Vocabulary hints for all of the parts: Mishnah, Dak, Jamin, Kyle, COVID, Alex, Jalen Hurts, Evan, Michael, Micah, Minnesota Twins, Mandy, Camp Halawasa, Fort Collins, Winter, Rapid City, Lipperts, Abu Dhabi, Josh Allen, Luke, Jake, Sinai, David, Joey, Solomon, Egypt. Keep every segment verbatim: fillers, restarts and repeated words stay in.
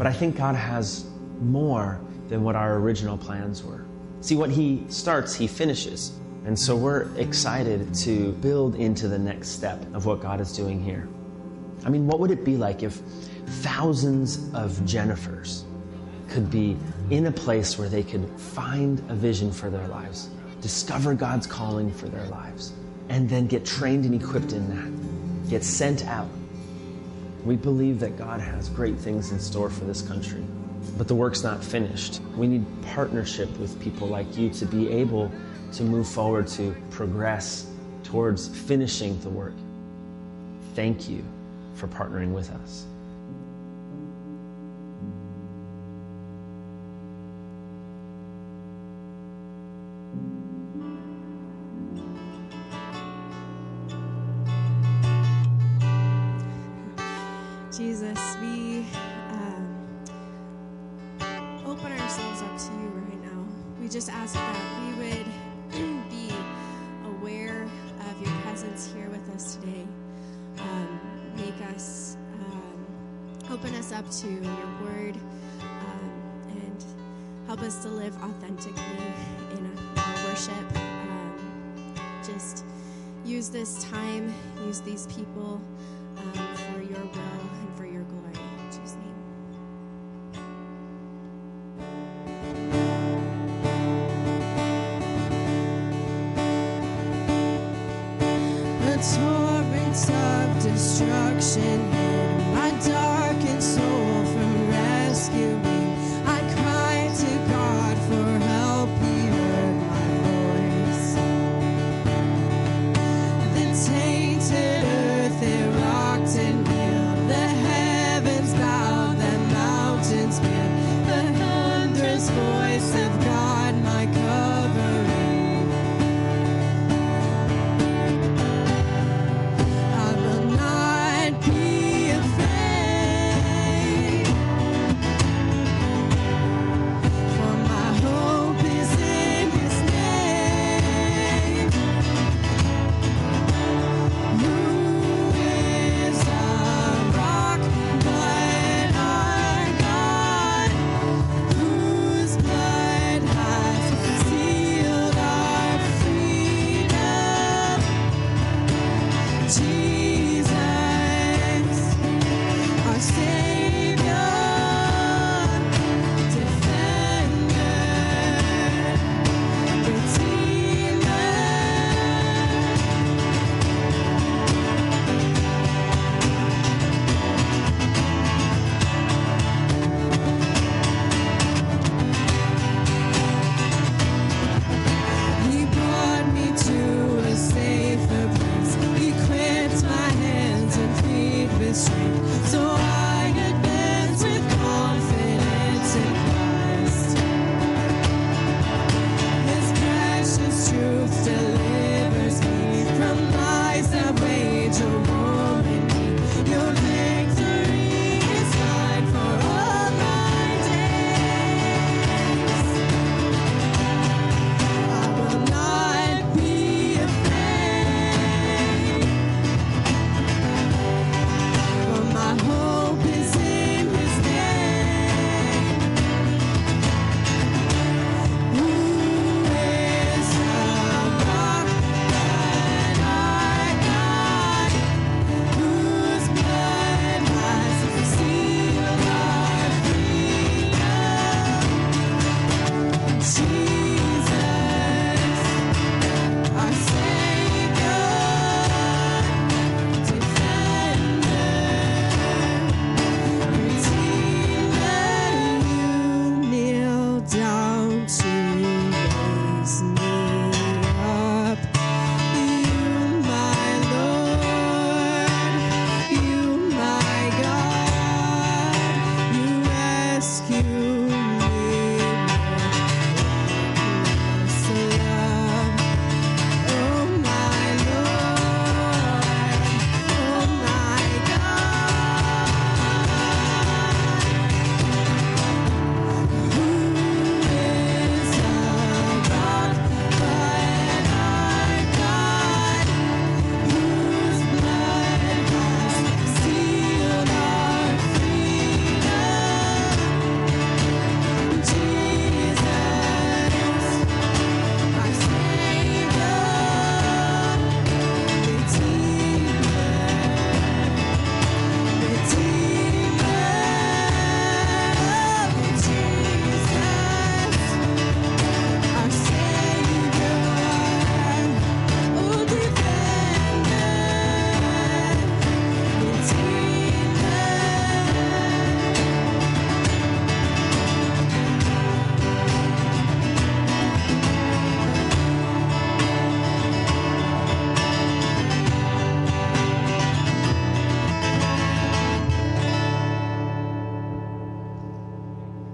But I think God has more than what our original plans were. See, what He starts, He finishes. And so we're excited to build into the next step of what God is doing here. I mean, what would it be like if thousands of Jennifers could be in a place where they could find a vision for their lives, discover God's calling for their lives, and then get trained and equipped in that, get sent out? We believe that God has great things in store for this country, but the work's not finished. We need partnership with people like you to be able to move forward, to progress towards finishing the work. Thank you for partnering with us. Jesus, we um, open ourselves up to you right now. We just ask that we would be aware of your presence here with us today. Um, make us, um, open us up to your word, um, and help us to live authentically in our worship. Um, just use this time, use these people um, for your will and for your glory. In Jesus' name. Of destruction hid my darkened soul from rescuing. I cried to God for help, He heard my voice. The tainted earth, it rocked and healed. The heavens bowed, the mountains peeled. The thunderous voice of God, my covering. I will not be afraid.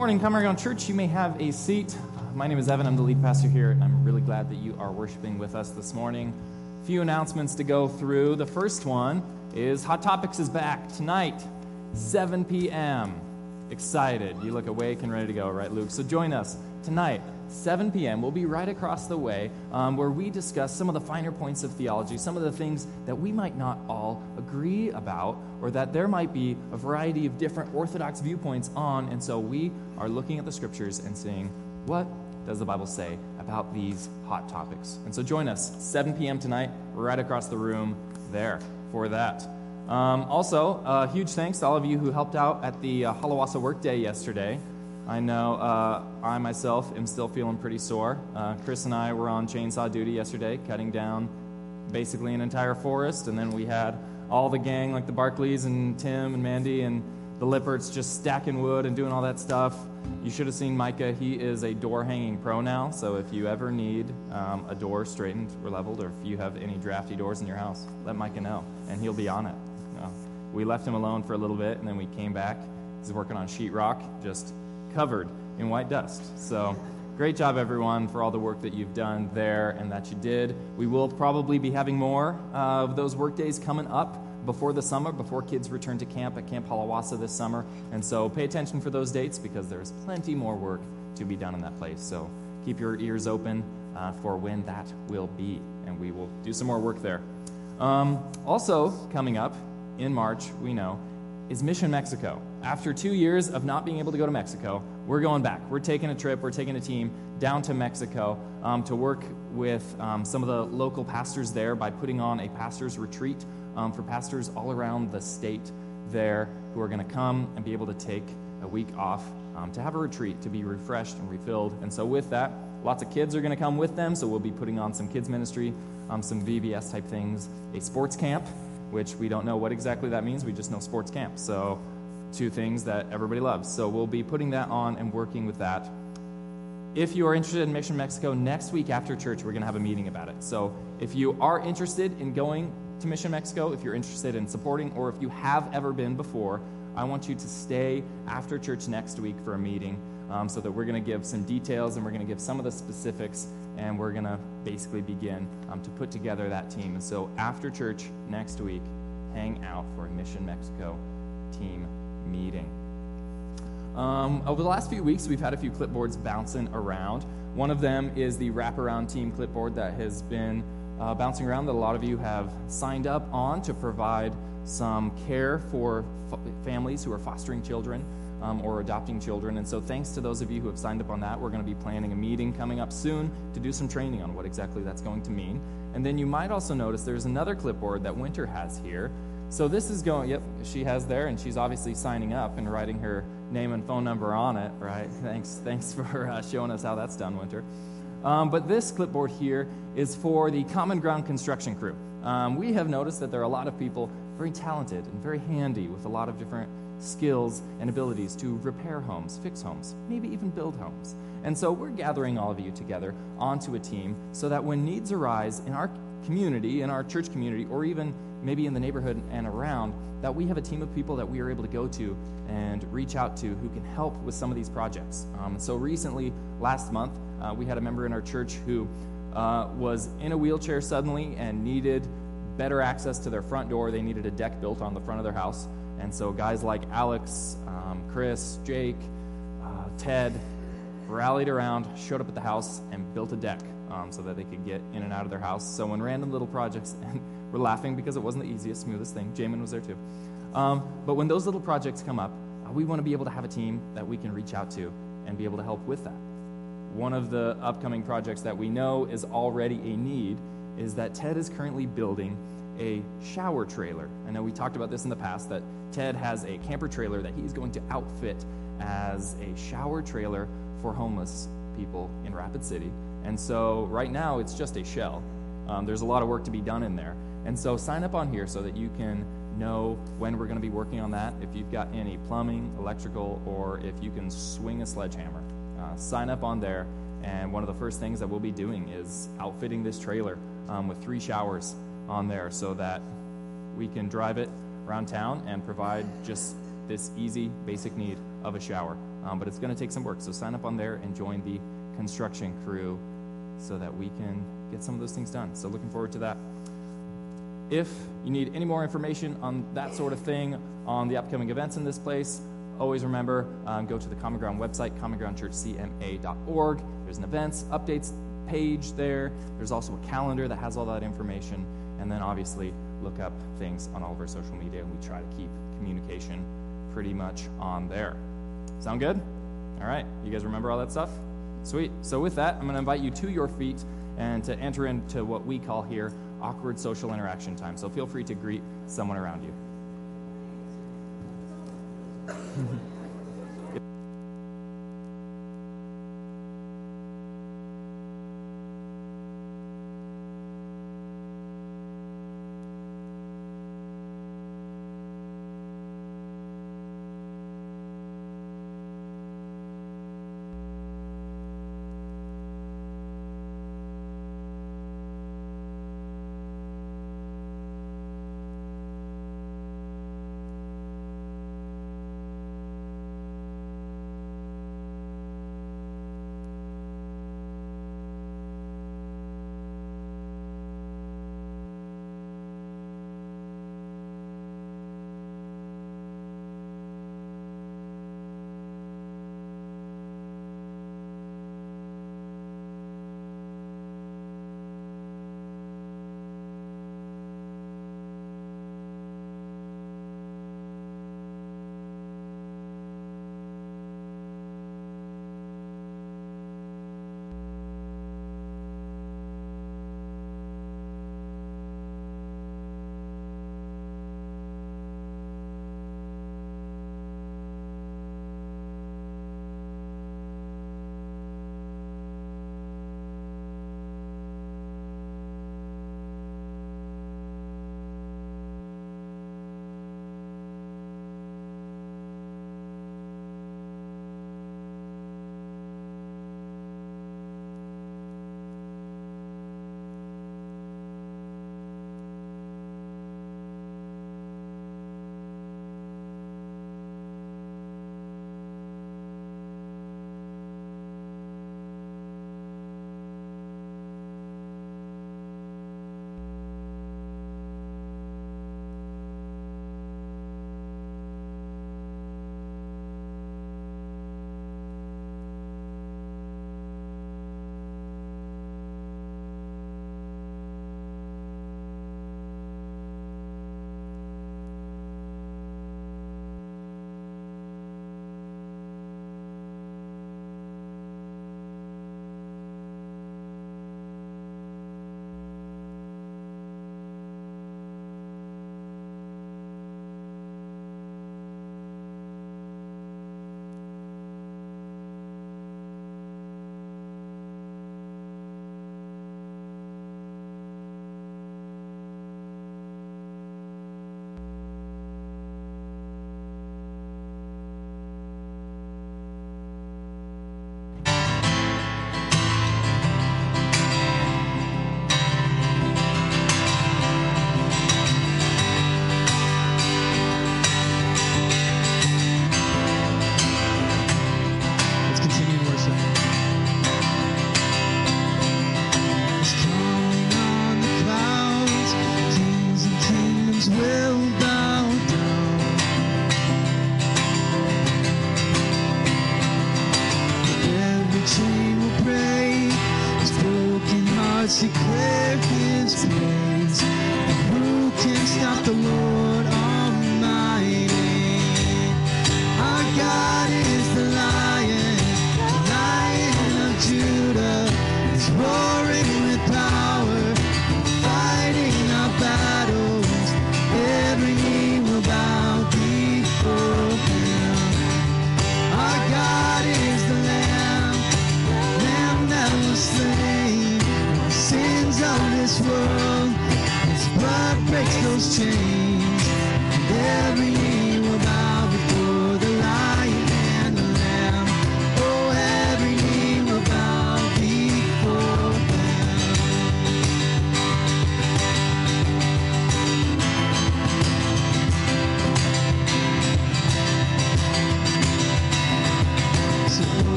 Morning, Common Ground Church. You may have a seat. My name is Evan. I'm the lead pastor here, and I'm really glad that you are worshiping with us this morning. A few announcements to go through. The first one is Hot Topics is back tonight, seven p.m. Excited. You look awake and ready to go, right, Luke? So join us tonight, seven p.m. We'll be right across the way um, where we discuss some of the finer points of theology, some of the things that we might not all agree about, or that there might be a variety of different orthodox viewpoints on. And so we are looking at the scriptures and seeing, what does the Bible say about these hot topics? And so join us, seven p.m. tonight, right across the room there for that. Um, also, uh, huge thanks to all of you who helped out at the uh, Halawasa Workday yesterday. I know uh, I myself am still feeling pretty sore. Uh, Chris and I were on chainsaw duty yesterday, cutting down basically an entire forest, and then we had all the gang, like the Barclays and Tim and Mandy and the Lipperts, just stacking wood and doing all that stuff. You should have seen Micah. He is a door-hanging pro now, so if you ever need um, a door straightened or leveled, or if you have any drafty doors in your house, let Micah know, and he'll be on it. You know, we left him alone for a little bit, and then we came back. He's working on sheetrock, just covered in white dust. So great job, everyone, for all the work that you've done there and that you did. We will probably be having more of those work days coming up before the summer, before kids return to camp at Camp Halawasa this summer. And so pay attention for those dates, because there's plenty more work to be done in that place. So keep your ears open uh, for when that will be, and we will do some more work there. Um, also coming up in March, we know, is Mission Mexico. After two years of not being able to go to Mexico, we're going back. We're taking a trip. We're taking a team down to Mexico um, to work with um, some of the local pastors there by putting on a pastor's retreat um, for pastors all around the state there who are going to come and be able to take a week off um, to have a retreat, to be refreshed and refilled. And so with that, lots of kids are going to come with them, so we'll be putting on some kids ministry, um, some V B S-type things, a sports camp, which we don't know what exactly that means. We just know sports camp. So two things that everybody loves. So we'll be putting that on and working with that. If you are interested in Mission Mexico, next week after church, we're going to have a meeting about it. So if you are interested in going to Mission Mexico, if you're interested in supporting, or if you have ever been before, I want you to stay after church next week for a meeting um, so that we're going to give some details, and we're going to give some of the specifics, and we're going to basically begin um, to put together that team. And so after church next week, hang out for a Mission Mexico team meeting. Um, over the last few weeks, we've had a few clipboards bouncing around. One of them is the wraparound team clipboard that has been uh, bouncing around, that a lot of you have signed up on to provide some care for f- families who are fostering children um, or adopting children. And so thanks to those of you who have signed up on that. We're going to be planning a meeting coming up soon to do some training on what exactly that's going to mean. And then you might also notice there's another clipboard that Winter has here. So this is going, yep, she has there, and she's obviously signing up and writing her name and phone number on it, right? Thanks thanks for uh, showing us how that's done, Winter. Um, but this clipboard here is for the Common Ground construction crew. Um, we have noticed that there are a lot of people very talented and very handy with a lot of different skills and abilities to repair homes, fix homes, maybe even build homes. And so we're gathering all of you together onto a team so that when needs arise in our community, in our church community, or even maybe in the neighborhood and around, that we have a team of people that we are able to go to and reach out to who can help with some of these projects. Um, so recently, last month, uh, we had a member in our church who uh, was in a wheelchair suddenly and needed better access to their front door. They needed a deck built on the front of their house. And so guys like Alex, um, Chris, Jake, uh, Ted rallied around, showed up at the house, and built a deck um, so that they could get in and out of their house. So in random little projects... and we're laughing because it wasn't the easiest, smoothest thing. Jamin was there too. Um, but when those little projects come up, uh, we want to be able to have a team that we can reach out to and be able to help with that. One of the upcoming projects that we know is already a need is that Ted is currently building a shower trailer. I know we talked about this in the past, that Ted has a camper trailer that he's going to outfit as a shower trailer for homeless people in Rapid City. And so right now it's just a shell. Um, there's a lot of work to be done in there. And so sign up on here so that you can know when we're going to be working on that. If you've got any plumbing, electrical, or if you can swing a sledgehammer, uh, sign up on there. And one of the first things that we'll be doing is outfitting this trailer um, with three showers on there so that we can drive it around town and provide just this easy, basic need of a shower. Um, but it's going to take some work. So sign up on there and join the construction crew so that we can get some of those things done. So looking forward to that. If you need any more information on that sort of thing, on the upcoming events in this place, always remember, um, go to the Common Ground website, Common Ground Church C M A dot org. There's an events, updates page there. There's also a calendar that has all that information. And then obviously look up things on all of our social media. We try to keep communication pretty much on there. Sound good? All right. You guys remember all that stuff? Sweet. So with that, I'm going to invite you to your feet and to enter into what we call here awkward social interaction time. So feel free to greet someone around you.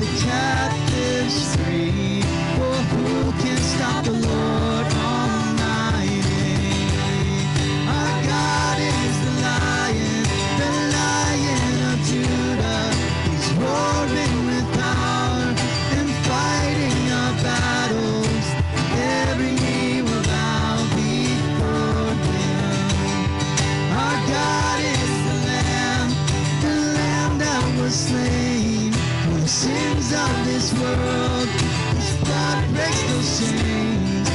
the captives free. Oh, who can stop the Lord Almighty? Our God is the Lion, the Lion of Judah. He's roaring with power and fighting our battles. Every knee will bow before Him. Our God is the Lamb, the Lamb that was slain for the sins of this world. God breaks those chains.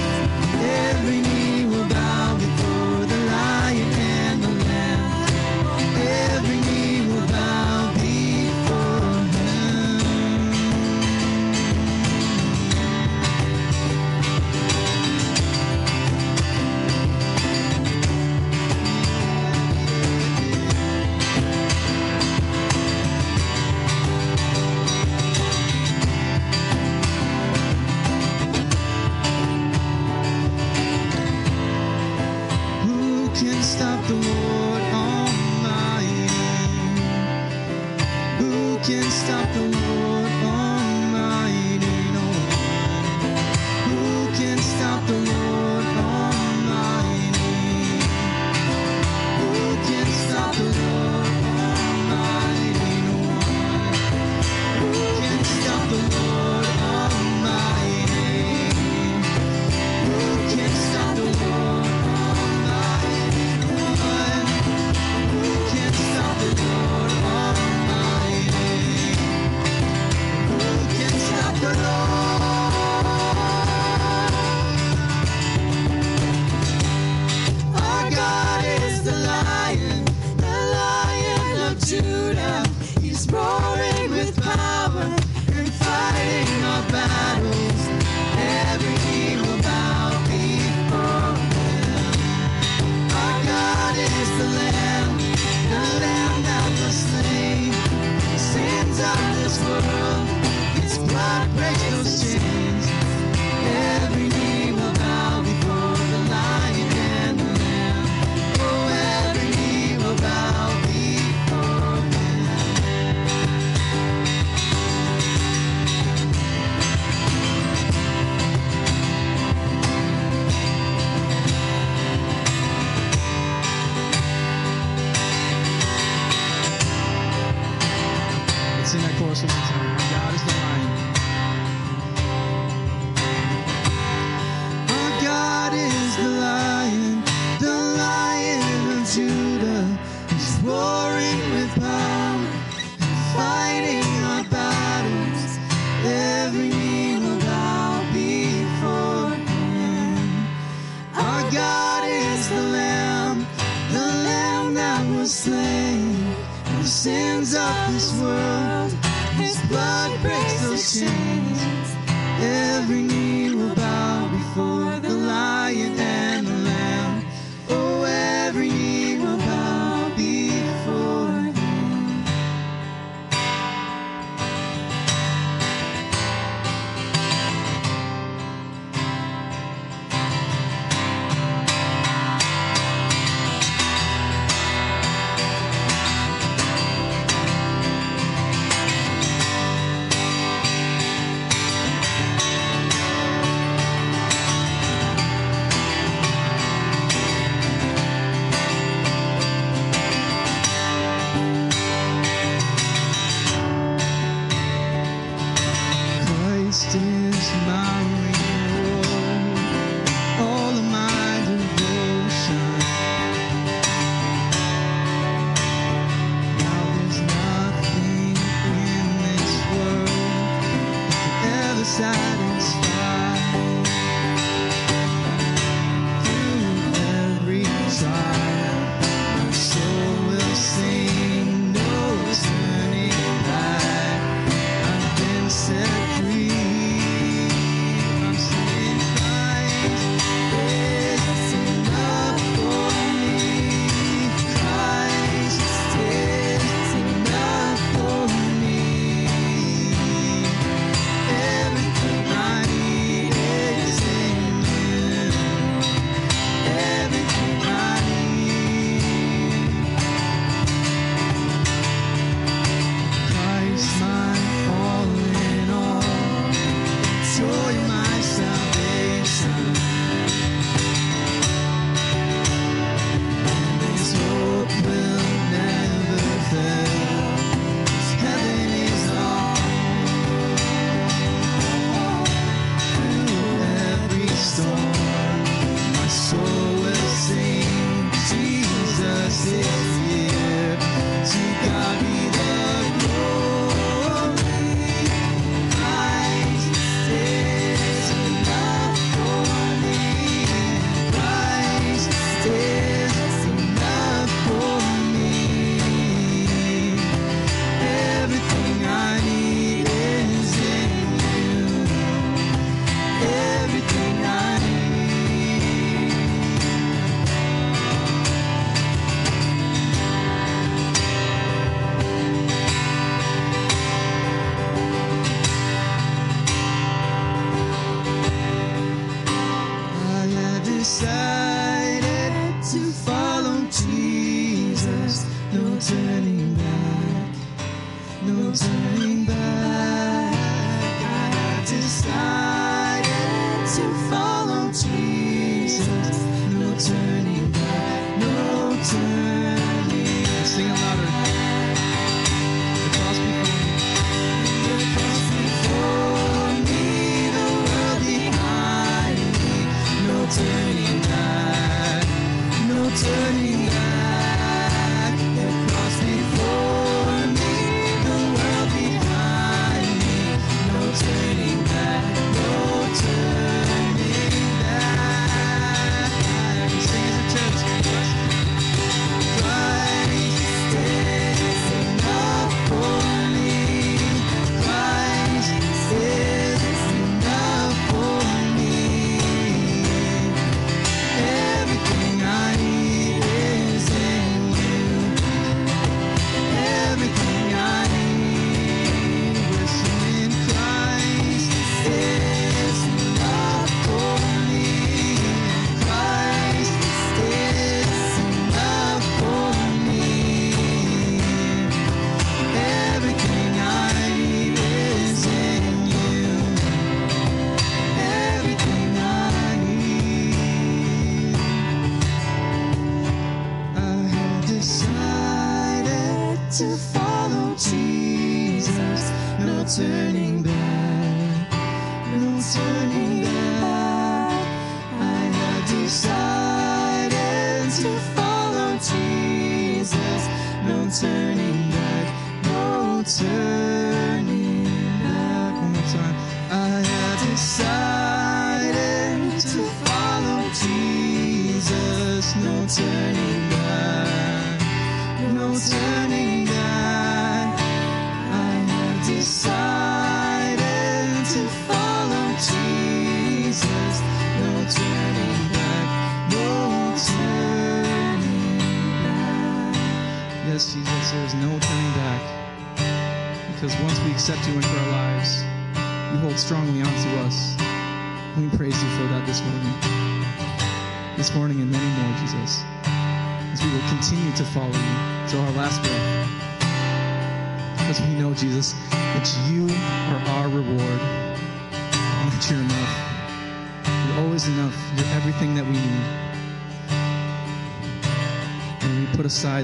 Every knee will bow before the Lion and the Lamb. Every knee will bow before decided to follow Jesus. No turning back, no turning back. Sing it louder. The cross before me. The cross before me, the world behind me. No turning back, no turning back.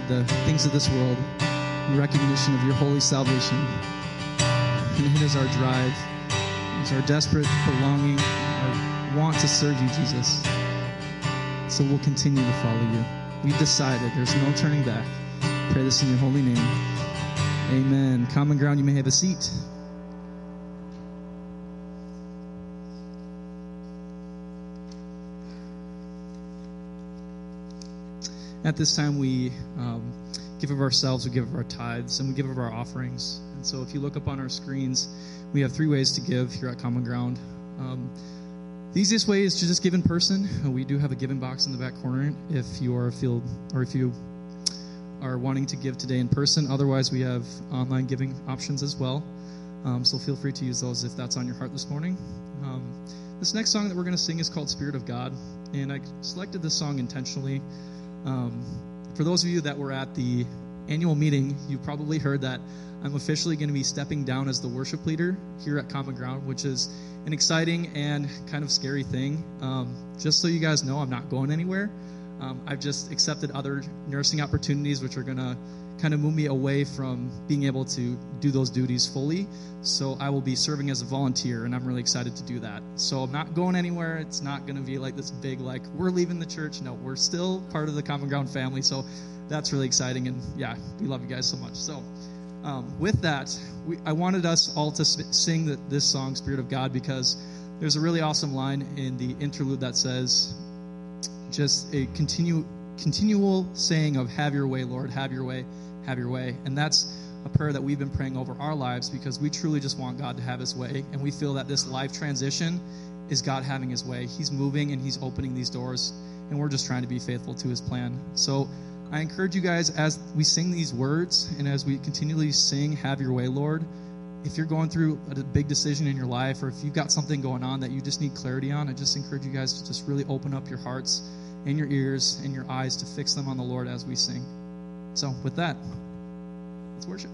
The things of this world in recognition of your holy salvation. And it is our drive, it is our desperate belonging, our want to serve you, Jesus. So we'll continue to follow you. We've decided there's no turning back. Pray this in your holy name. Amen. Common Ground, you may have a seat. At this time, we um, give of ourselves, we give of our tithes, and we give of our offerings. And so if you look up on our screens, we have three ways to give here at Common Ground. Um, the easiest way is to just give in person. We do have a giving box in the back corner if you are feel, or if you are wanting to give today in person. Otherwise, we have online giving options as well. Um, so feel free to use those if that's on your heart this morning. Um, this next song that we're going to sing is called Spirit of God. And I selected this song intentionally. Um, for those of you that were at the annual meeting, you probably heard that I'm officially going to be stepping down as the worship leader here at Common Ground, which is an exciting and kind of scary thing. Um, just so you guys know, I'm not going anywhere. Um, I've just accepted other nursing opportunities, which are going to kind of move me away from being able to do those duties fully. So I will be serving as a volunteer, and I'm really excited to do that. So I'm not going anywhere. It's not going to be like this big, like, we're leaving the church. No, we're still part of the Common Ground family. So that's really exciting. And yeah, we love you guys so much. So um, with that, we, I wanted us all to sing the, this song, Spirit of God, because there's a really awesome line in the interlude that says, just a continue, continual saying of, have your way, Lord, have your way. Have your way. And that's a prayer that we've been praying over our lives because we truly just want God to have his way. And we feel that this life transition is God having his way. He's moving and he's opening these doors, and we're just trying to be faithful to his plan. So I encourage you guys, as we sing these words and as we continually sing, have your way, Lord, if you're going through a big decision in your life, or if you've got something going on that you just need clarity on, I just encourage you guys to just really open up your hearts and your ears and your eyes to fix them on the Lord as we sing. So with that, let's worship.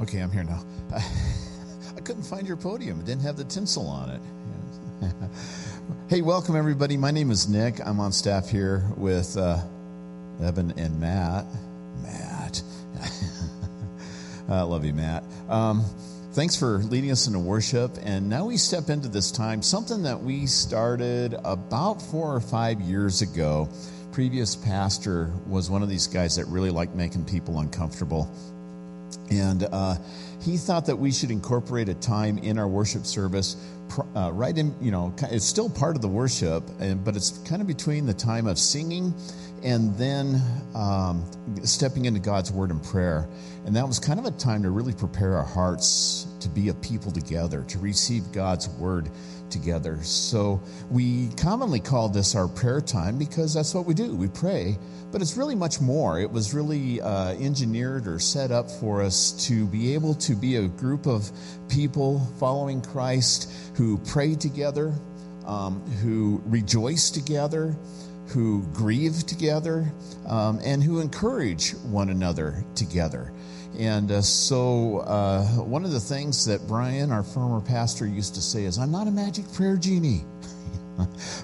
Okay, I'm here now. I, I couldn't find your podium. It didn't have the tinsel on it. Hey, welcome, everybody. My name is Nick. I'm on staff here with uh, Evan and Matt. Matt. I love you, Matt. Um, thanks for leading us into worship. And now we step into this time, something that we started about four or five years ago. Previous pastor was one of these guys that really liked making people uncomfortable. And uh, he thought that we should incorporate a time in our worship service, uh, right in, you know, it's still part of the worship, and, but it's kind of between the time of singing and then um, stepping into God's word and prayer. And that was kind of a time to really prepare our hearts to be a people together, to receive God's word together. So we commonly call this our prayer time because that's what we do. We pray, but it's really much more. It was really uh, engineered or set up for us to be able to be a group of people following Christ who pray together, um, who rejoice together, who grieve together, um, and who encourage one another together. And uh, so uh, one of the things that Brian, our former pastor, used to say is, I'm not a magic prayer genie.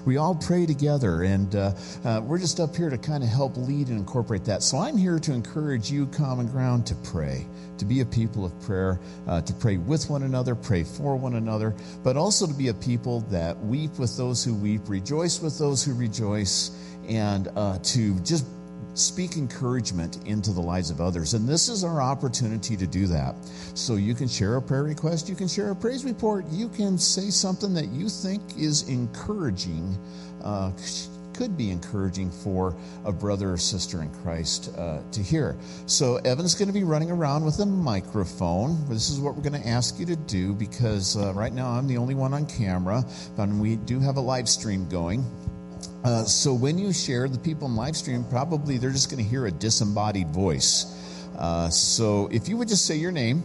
We all pray together, and uh, uh, we're just up here to kind of help lead and incorporate that. So I'm here to encourage you, Common Ground, to pray, to be a people of prayer, uh, to pray with one another, pray for one another, but also to be a people that weep with those who weep, rejoice with those who rejoice, and uh, to just speak encouragement into the lives of others. And this is our opportunity to do that. So you can share a prayer request. You can share a praise report. You can say something that you think is encouraging, uh, could be encouraging for a brother or sister in Christ uh, to hear. So Evan's going to be running around with a microphone. This is what we're going to ask you to do because uh, right now I'm the only one on camera, but we do have a live stream going. Uh, so when you share, the people in live stream, probably they're just going to hear a disembodied voice. Uh, so if you would just say your name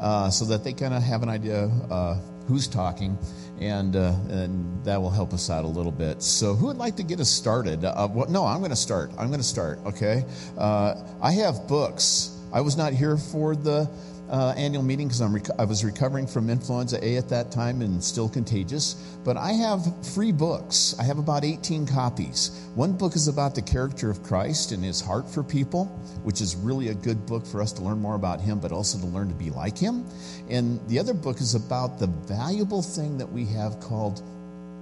uh, so that they kind of have an idea uh, who's talking, and uh, and that will help us out a little bit. So who would like to get us started? Uh, well, no, I'm going to start. I'm going to start, okay? Uh, I have books. I was not here for the uh, annual meeting because I'm rec- I was recovering from influenza A at that time and still contagious. But I have free books. I have about eighteen copies. One book is about the character of Christ and his heart for people, which is really a good book for us to learn more about him, but also to learn to be like him. And the other book is about the valuable thing that we have called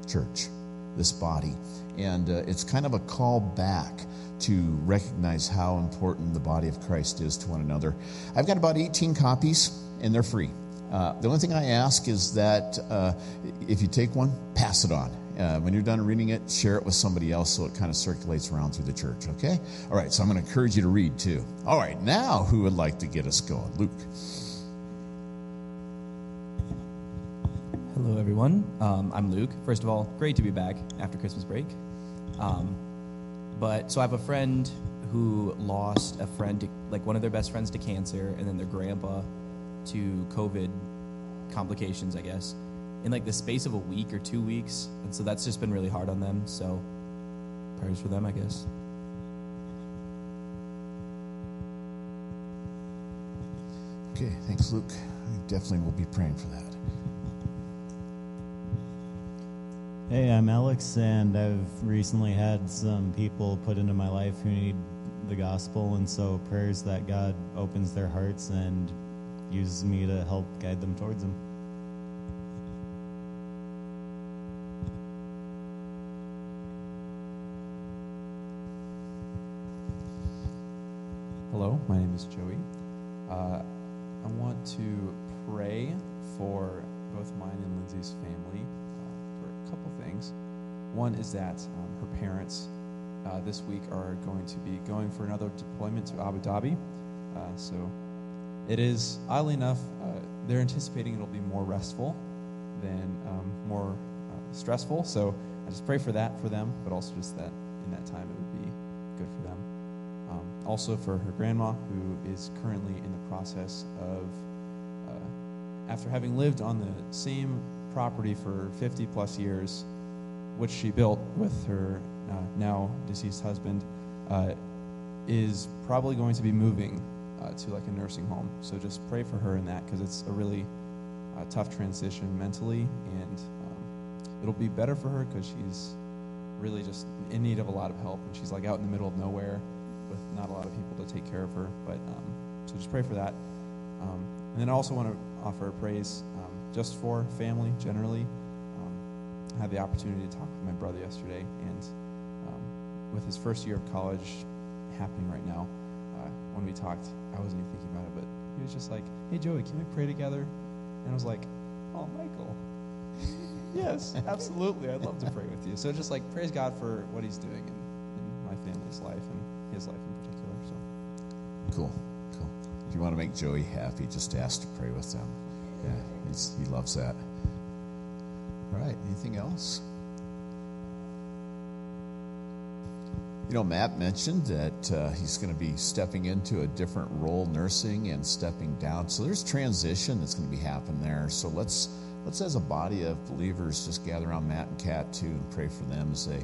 church, this body. And uh, it's kind of a call back to recognize how important the body of Christ is to one another. I've got about eighteen copies, and they're free. Uh, the only thing I ask is that uh, if you take one, pass it on. Uh, when you're done reading it, share it with somebody else so it kind of circulates around through the church, okay? All right, so I'm going to encourage you to read, too. All right, now who would like to get us going? Luke. Hello, everyone. Um, I'm Luke. First of all, great to be back after Christmas break. Um But so I have a friend who lost a friend, to, like one of their best friends to cancer, and then their grandpa to COVID complications, I guess, in like the space of a week or two weeks. And so that's just been really hard on them. So prayers for them, I guess. Okay, thanks, Luke. I definitely will be praying for that. Hey, I'm Alex, and I've recently had some people put into my life who need the gospel, and so prayers that God opens their hearts and uses me to help guide them towards him. Hello, my name is Joey. Uh, I want to pray for both mine and Lindsay's family. Couple things. One is that um, her parents uh, this week are going to be going for another deployment to Abu Dhabi. Uh, so it is, oddly enough, uh, they're anticipating it'll be more restful than um, more uh, stressful. So I just pray for that for them, but also just that in that time it would be good for them. Um, also for her grandma, who is currently in the process of, uh, after having lived on the same property for fifty plus years, which she built with her uh, now deceased husband, uh, is probably going to be moving uh, to like a nursing home. So just pray for her in that, because it's a really uh, tough transition mentally, and um, it'll be better for her because she's really just in need of a lot of help, and she's like out in the middle of nowhere with not a lot of people to take care of her. But um, so just pray for that. Um, and then I also want to offer a praise um, just for family generally. Um, I had the opportunity to talk with my brother yesterday, and um, with his first year of college happening right now, uh, when we talked, I wasn't even thinking about it, but he was just like, "Hey Joey, can we pray together?" And I was like, "Oh, Michael, yes, absolutely, I'd love to pray with you." So just like praise God for what he's doing in, in my family's life and his life in particular. So cool, cool. If you want to make Joey happy, just ask to pray with them. Yeah, he's, he loves that. All right, anything else? You know, Matt mentioned that uh, he's going to be stepping into a different role, nursing and stepping down. So there's transition that's going to be happening there. So let's, let's as a body of believers, just gather around Matt and Kat, too, and pray for them as they,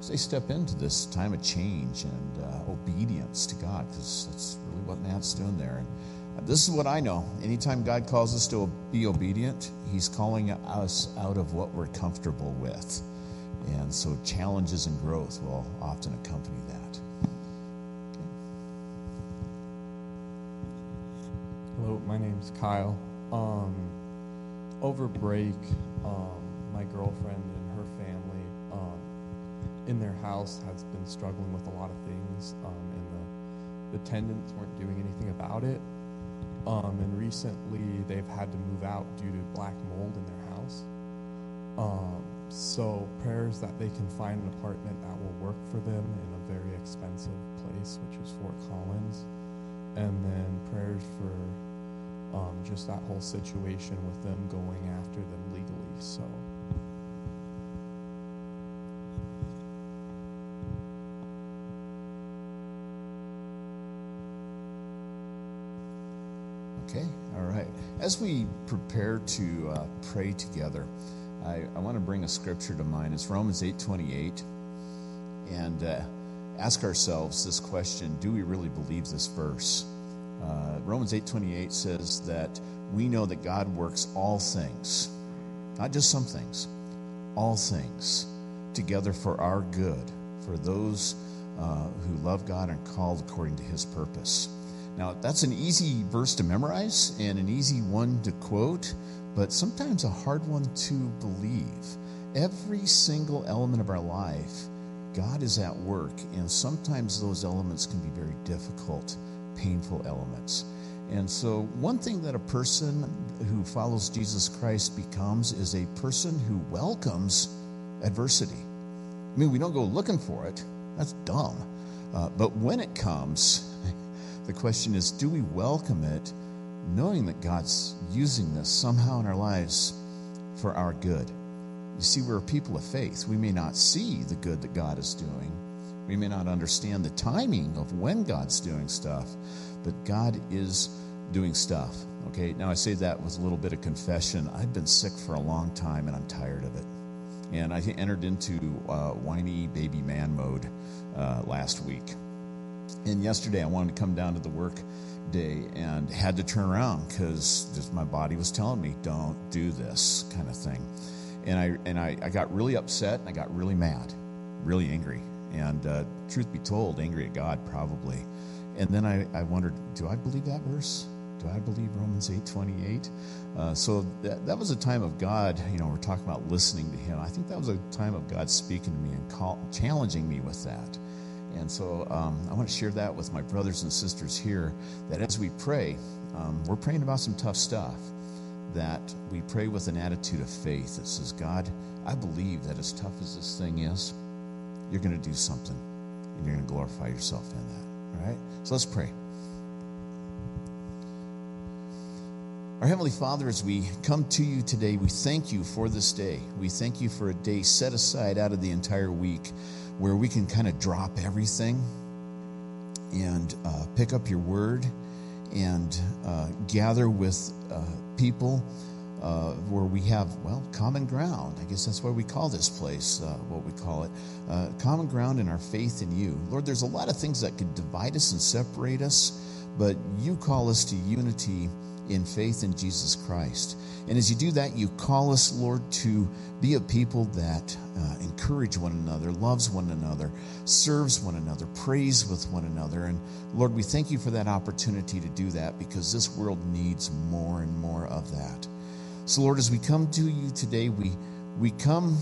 as they step into this time of change and uh, obedience to God, because that's really what Matt's doing there. And this is what I know. Anytime God calls us to be obedient, he's calling us out of what we're comfortable with. And so challenges and growth will often accompany that. Okay. Hello, my name's Kyle. Um, over break, um, my girlfriend and her family um, in their house has been struggling with a lot of things, um, and the, the tenants weren't doing anything about it. Um, and recently they've had to move out due to black mold in their house. Um, so prayers that they can find an apartment that will work for them in a very expensive place, which is Fort Collins. And then prayers for um, just that whole situation with them going after them legally. So. Okay, all right. As we prepare to uh, pray together, I, I want to bring a scripture to mind. It's Romans eight twenty-eight, and uh, ask ourselves this question: do we really believe this verse? Uh, Romans eight twenty-eight says that we know that God works all things, not just some things, all things together for our good, for those uh, who love God and are called according to his purpose. Now, that's an easy verse to memorize and an easy one to quote, but sometimes a hard one to believe. Every single element of our life, God is at work, and sometimes those elements can be very difficult, painful elements. And so one thing that a person who follows Jesus Christ becomes is a person who welcomes adversity. I mean, we don't go looking for it. That's dumb. Uh, but when it comes... The question is, do we welcome it, knowing that God's using this somehow in our lives for our good? You see, we're a people of faith. We may not see the good that God is doing. We may not understand the timing of when God's doing stuff, but God is doing stuff. Okay, now I say that with a little bit of confession. I've been sick for a long time, and I'm tired of it. And I entered into uh, whiny baby man mode uh, last week. And yesterday I wanted to come down to the work day and had to turn around because just my body was telling me, don't do this kind of thing. And I and I, I got really upset, and I got really mad, really angry. And uh, truth be told, angry at God probably. And then I, I wondered, do I believe that verse? Do I believe Romans eight twenty-eight? Uh, so that, that was a time of God, you know, we're talking about listening to him. I think that was a time of God speaking to me and call, challenging me with that. And so um, I want to share that with my brothers and sisters here, that as we pray, um, we're praying about some tough stuff, that we pray with an attitude of faith that says, God, I believe that as tough as this thing is, you're going to do something, and you're going to glorify yourself in that. All right? So let's pray. Our Heavenly Father, as we come to you today, we thank you for this day. We thank you for a day set aside out of the entire week where we can kind of drop everything and uh, pick up your word and uh, gather with uh, people uh, where we have, well, common ground. I guess that's why we call this place, uh, what we call it, uh, common ground in our faith in you. Lord, there's a lot of things that could divide us and separate us. but you call us to unity in faith in Jesus Christ. And as you do that, you call us, Lord, to be a people that uh, encourage one another, loves one another, serves one another, prays with one another. And Lord, we thank you for that opportunity to do that, because this world needs more and more of that. So Lord, as we come to you today, we we come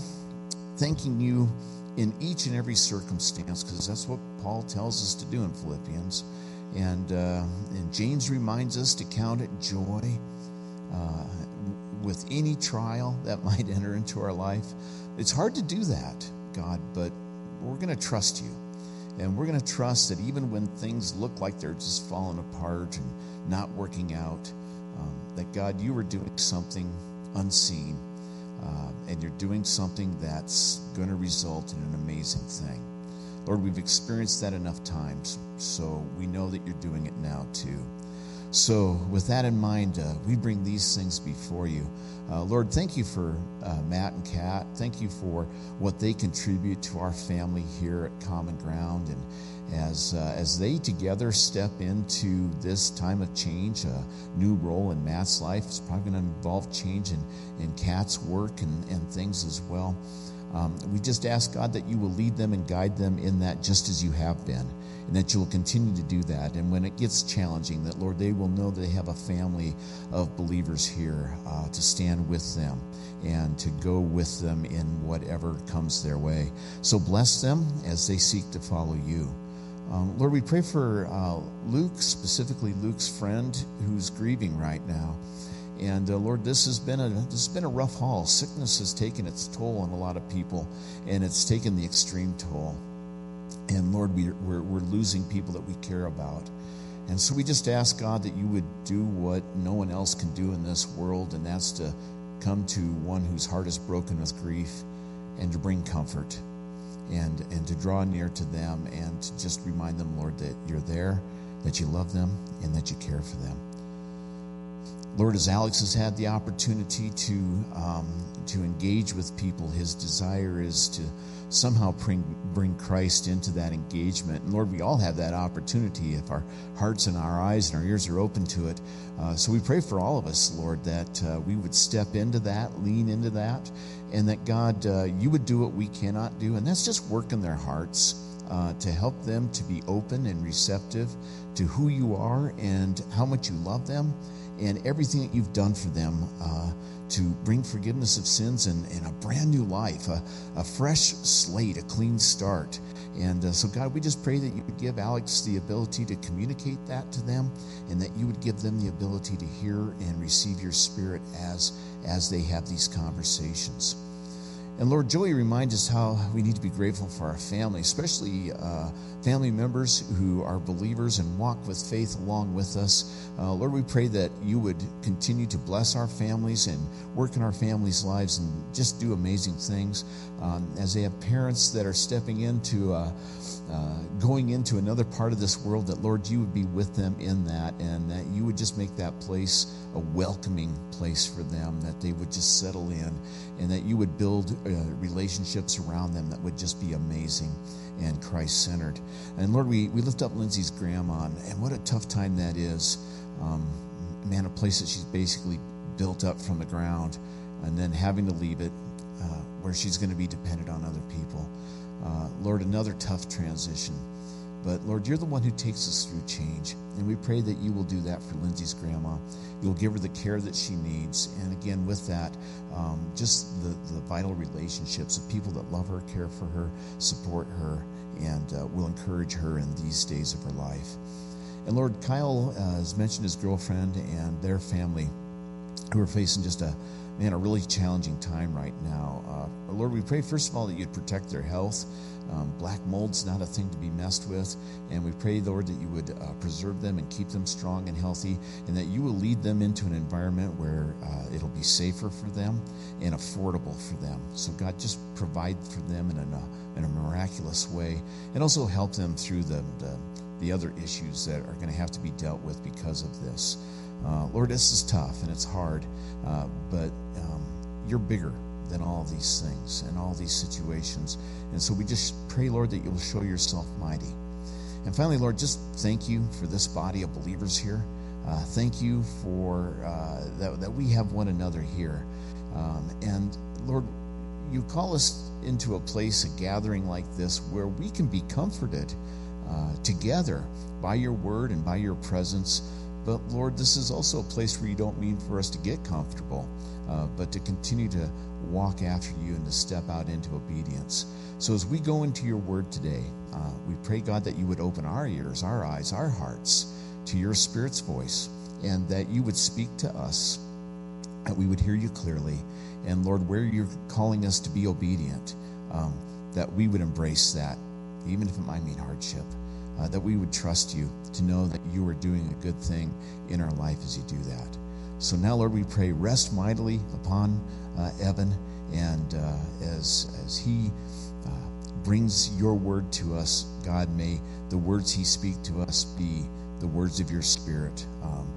thanking you in each and every circumstance, because that's what Paul tells us to do in Philippians. And, uh, and James reminds us to count it joy uh, with any trial that might enter into our life. It's hard to do that, God, but we're going to trust you. And we're going to trust that even when things look like they're just falling apart and not working out, um, that, God, you are doing something unseen, uh, and you're doing something that's going to result in an amazing thing. Lord, we've experienced that enough times, so we know that you're doing it now too. So with that in mind, uh, we bring these things before you. Uh, Lord, thank you for uh, Matt and Kat. Thank you for what they contribute to our family here at Common Ground. And as uh, as they together step into this time of change, a new role in Matt's life, it's probably going to involve change in, in Kat's work and, and things as well. Um, we just ask, God, that you will lead them and guide them in that, just as you have been, and that you will continue to do that. And when it gets challenging, that, Lord, they will know they have a family of believers here uh, to stand with them and to go with them in whatever comes their way. So bless them as they seek to follow you. Um, Lord, we pray for uh, Luke, specifically Luke's friend who's grieving right now. And, uh, Lord, this has been a this has been a rough haul. Sickness has taken its toll on a lot of people, and it's taken the extreme toll. And, Lord, we, we're, we're losing people that we care about. And so we just ask, God, that you would do what no one else can do in this world, and that's to come to one whose heart is broken with grief and to bring comfort and, and to draw near to them and to just remind them, Lord, that you're there, that you love them, and that you care for them. Lord, as Alex has had the opportunity to um, to engage with people, his desire is to somehow bring, bring Christ into that engagement. And Lord, we all have that opportunity if our hearts and our eyes and our ears are open to it. Uh, so we pray for all of us, Lord, that uh, we would step into that, lean into that, and that, God, uh, you would do what we cannot do. And that's just work in their hearts uh, to help them to be open and receptive to who you are and how much you love them, and everything that you've done for them uh, to bring forgiveness of sins and, and a brand new life, a, a fresh slate, a clean start. And uh, so, God, we just pray that you would give Alex the ability to communicate that to them, and that you would give them the ability to hear and receive your spirit as, as they have these conversations. And, Lord, Joey reminds us how we need to be grateful for our family, especially uh, family members who are believers and walk with faith along with us. Uh, Lord, we pray that you would continue to bless our families and work in our families' lives and just do amazing things. Um, as they have parents that are stepping into, uh, uh, going into another part of this world, that, Lord, you would be with them in that, and that you would just make that place a welcoming place for them, that they would just settle in, and that you would build uh, relationships around them that would just be amazing and Christ-centered. And, Lord, we, we lift up Lindsay's grandma, and what a tough time that is. Um, man, a place that she's basically built up from the ground, and then having to leave it, Uh, where she's going to be dependent on other people. Uh, Lord, another tough transition. But, Lord, you're the one who takes us through change, and we pray that you will do that for Lindsay's grandma. You'll give her the care that she needs. And, again, with that, um, just the, the vital relationships of people that love her, care for her, support her, and uh, will encourage her in these days of her life. And, Lord, Kyle uh, has mentioned his girlfriend and their family, who are facing just a Man, a really challenging time right now. Uh, Lord, we pray, first of all, that you'd protect their health. Um, black mold's not a thing to be messed with. And we pray, Lord, that you would uh, preserve them and keep them strong and healthy, and that you will lead them into an environment where uh, it'll be safer for them and affordable for them. So, God, just provide for them in a, in a miraculous way, and also help them through the, the, the other issues that are going to have to be dealt with because of this. Uh, Lord, this is tough and it's hard, uh, but um, you're bigger than all these things and all these situations. And so we just pray, Lord, that you will show yourself mighty. And finally, Lord, just thank you for this body of believers here. Uh, thank you for uh, that, that we have one another here. Um, and Lord, you call us into a place, a gathering like this, where we can be comforted uh, together by your word and by your presence. But Lord, this is also a place where you don't mean for us to get comfortable, uh, but to continue to walk after you and to step out into obedience. So as we go into your word today, uh, we pray, God, that you would open our ears, our eyes, our hearts to your Spirit's voice, and that you would speak to us, that we would hear you clearly. And Lord, where you're calling us to be obedient, um, that we would embrace that, even if it might mean hardship. Uh, that we would trust you to know that you are doing a good thing in our life as you do that. So now, Lord, we pray, rest mightily upon uh, Evan, and uh, as as he uh, brings your word to us, God, may the words he speaks to us be the words of your Spirit, um,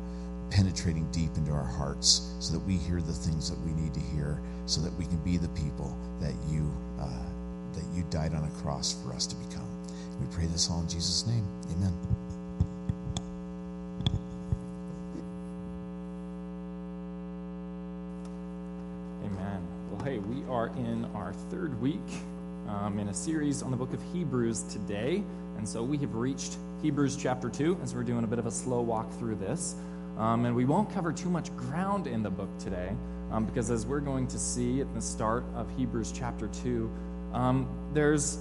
penetrating deep into our hearts, so that we hear the things that we need to hear, so that we can be the people that you uh, that you died on a cross for us to become. We pray this all in Jesus' name. Amen. Amen. Well, hey, we are in our third week um, in a series on the book of Hebrews today. And so we have reached Hebrews chapter two, as we're doing a bit of a slow walk through this. Um, and we won't cover too much ground in the book today, um, because as we're going to see at the start of Hebrews chapter two, um, there's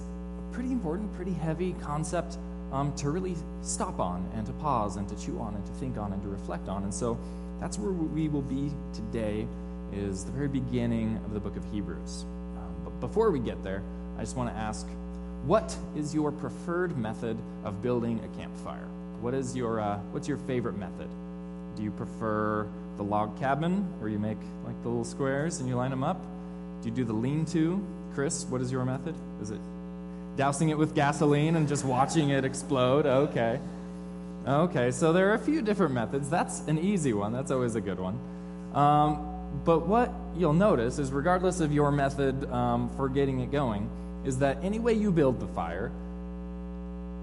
pretty important, pretty heavy concept um, to really stop on and to pause and to chew on and to think on and to reflect on. And so that's where we will be today, is the very beginning of the book of Hebrews. Um, but before we get there, I just want to ask, what is your preferred method of building a campfire? What is your uh, what's your favorite method? Do you prefer the log cabin, where you make like the little squares and you line them up? Do you do the lean-to? Chris, what is your method? Is it dousing it with gasoline and just watching it explode? Okay. Okay, so there are a few different methods. That's an easy one. That's always a good one. Um, but what you'll notice is, regardless of your method um, for getting it going, is that any way you build the fire,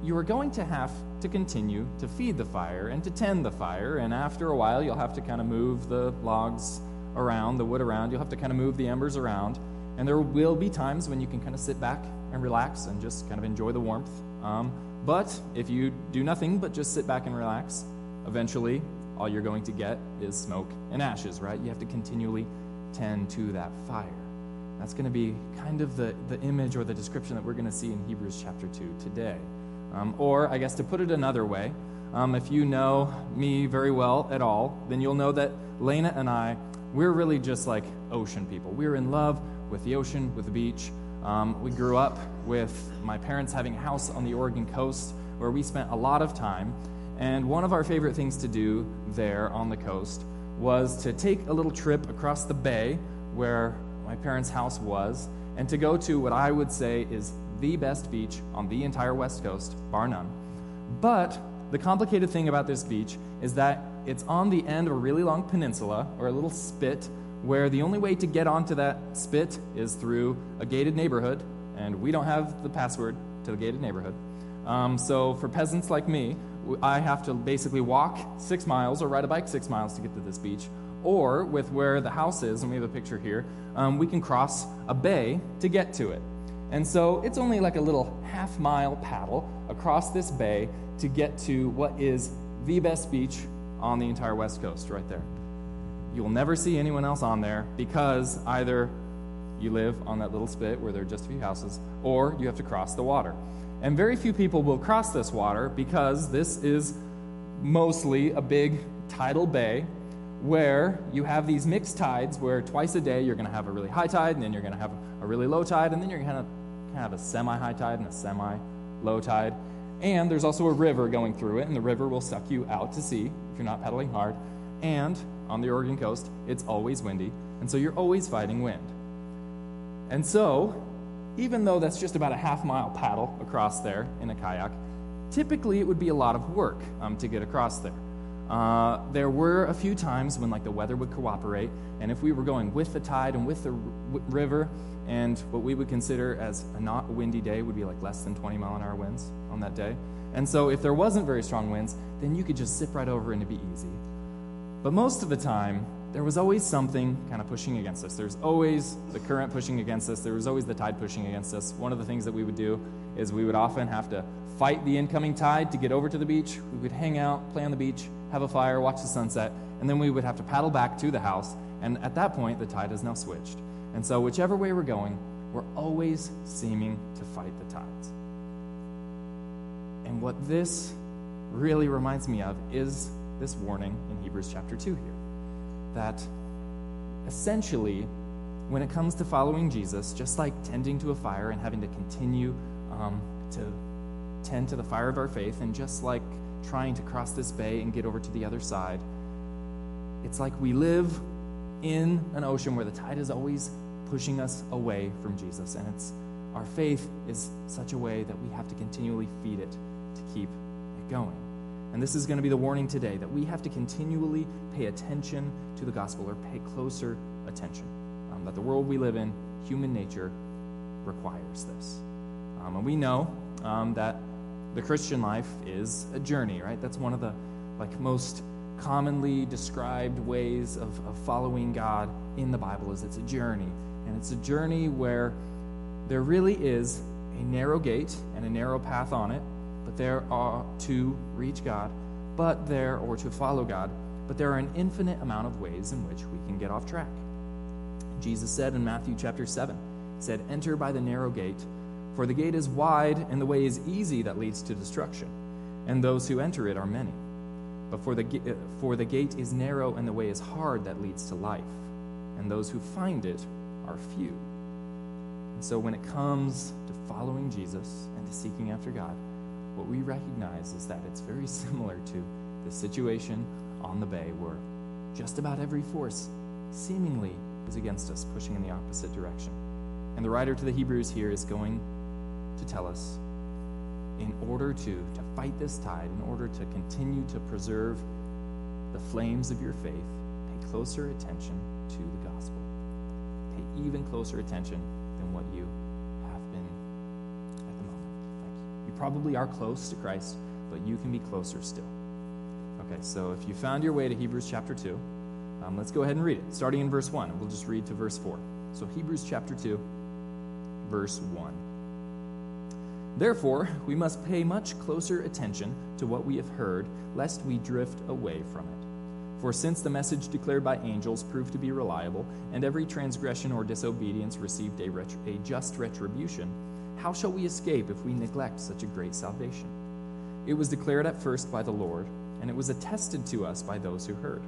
you are going to have to continue to feed the fire and to tend the fire. And after a while, you'll have to kind of move the logs around, the wood around. You'll have to kind of move the embers around. And there will be times when you can kind of sit back and relax and just kind of enjoy the warmth. Um, but if you do nothing but just sit back and relax, eventually all you're going to get is smoke and ashes, right? You have to continually tend to that fire. That's going to be kind of the, the image or the description that we're going to see in Hebrews chapter two today. Um, or I guess to put it another way, um, if you know me very well at all, then you'll know that Lena and I, we're really just like ocean people. We're in love with the ocean, with the beach. Um, we grew up with my parents having a house on the Oregon coast where we spent a lot of time. And one of our favorite things to do there on the coast was to take a little trip across the bay where my parents' house was, and to go to what I would say is the best beach on the entire West Coast, bar none. But the complicated thing about this beach is that it's on the end of a really long peninsula, or a little spit, where the only way to get onto that spit is through a gated neighborhood, and we don't have the password to the gated neighborhood. Um, so for peasants like me, I have to basically walk six miles or ride a bike six miles to get to this beach, or with where the house is, and we have a picture here, um, we can cross a bay to get to it. And so it's only like a little half-mile paddle across this bay to get to what is the best beach on the entire West Coast right there. You'll never see anyone else on there, because either you live on that little spit where there are just a few houses, or you have to cross the water. And very few people will cross this water, because this is mostly a big tidal bay where you have these mixed tides where twice a day you're going to have a really high tide, and then you're going to have a really low tide, and then you're going to have a semi-high tide and a semi-low tide. And there's also a river going through it, and the river will suck you out to sea if you're not paddling hard. And on the Oregon coast, it's always windy, and so you're always fighting wind. And so, even though that's just about a half-mile paddle across there in a kayak, typically it would be a lot of work um, to get across there. Uh, there were a few times when, like, the weather would cooperate, and if we were going with the tide and with the r- river, and what we would consider as a not windy day would be like less than twenty mile an hour winds on that day, And so if there wasn't very strong winds, then you could just zip right over and it'd be easy. But most of the time, there was always something kind of pushing against us. There's always the current pushing against us. There was always the tide pushing against us. One of the things that we would do is we would often have to fight the incoming tide to get over to the beach. We would hang out, play on the beach, have a fire, watch the sunset, and then we would have to paddle back to the house. And at that point, the tide has now switched. And so whichever way we're going, we're always seeming to fight the tides. And what this really reminds me of is this warning in Hebrews chapter two here, that essentially when it comes to following Jesus, just like tending to a fire and having to continue um, to tend to the fire of our faith, and just like trying to cross this bay and get over to the other side, it's like we live in an ocean where the tide is always pushing us away from Jesus, and it's our faith is such a way that we have to continually feed it to keep it going. And this is going to be the warning today, that we have to continually pay attention to the gospel, or pay closer attention, um, that the world we live in, human nature, requires this. Um, and we know um, that the Christian life is a journey, right? That's one of the like most commonly described ways of, of following God in the Bible, is it's a journey. And it's a journey where there really is a narrow gate and a narrow path on it, but there are to reach God, but there, or to follow God, but there are an infinite amount of ways in which we can get off track. Jesus said in Matthew chapter seven, he said, "Enter by the narrow gate, for the gate is wide and the way is easy that leads to destruction, and those who enter it are many. But for the, for the gate is narrow and the way is hard that leads to life, and those who find it are few." And so when it comes to following Jesus and to seeking after God, what we recognize is that it's very similar to the situation on the bay, where just about every force seemingly is against us, pushing in the opposite direction. And the writer to the Hebrews here is going to tell us, in order to, to fight this tide, in order to continue to preserve the flames of your faith, pay closer attention to the gospel. Pay even closer attention than what you have been at the moment. Thank you. You probably are close to Christ, but you can be closer still. Okay, so if you found your way to Hebrews chapter two, um, let's go ahead and read it, starting in verse one, and we'll just read to verse four. So Hebrews chapter two, verse one. "Therefore, we must pay much closer attention to what we have heard, lest we drift away from it. For since the message declared by angels proved to be reliable, and every transgression or disobedience received a, ret- a just retribution, how shall we escape if we neglect such a great salvation? It was declared at first by the Lord, and it was attested to us by those who heard,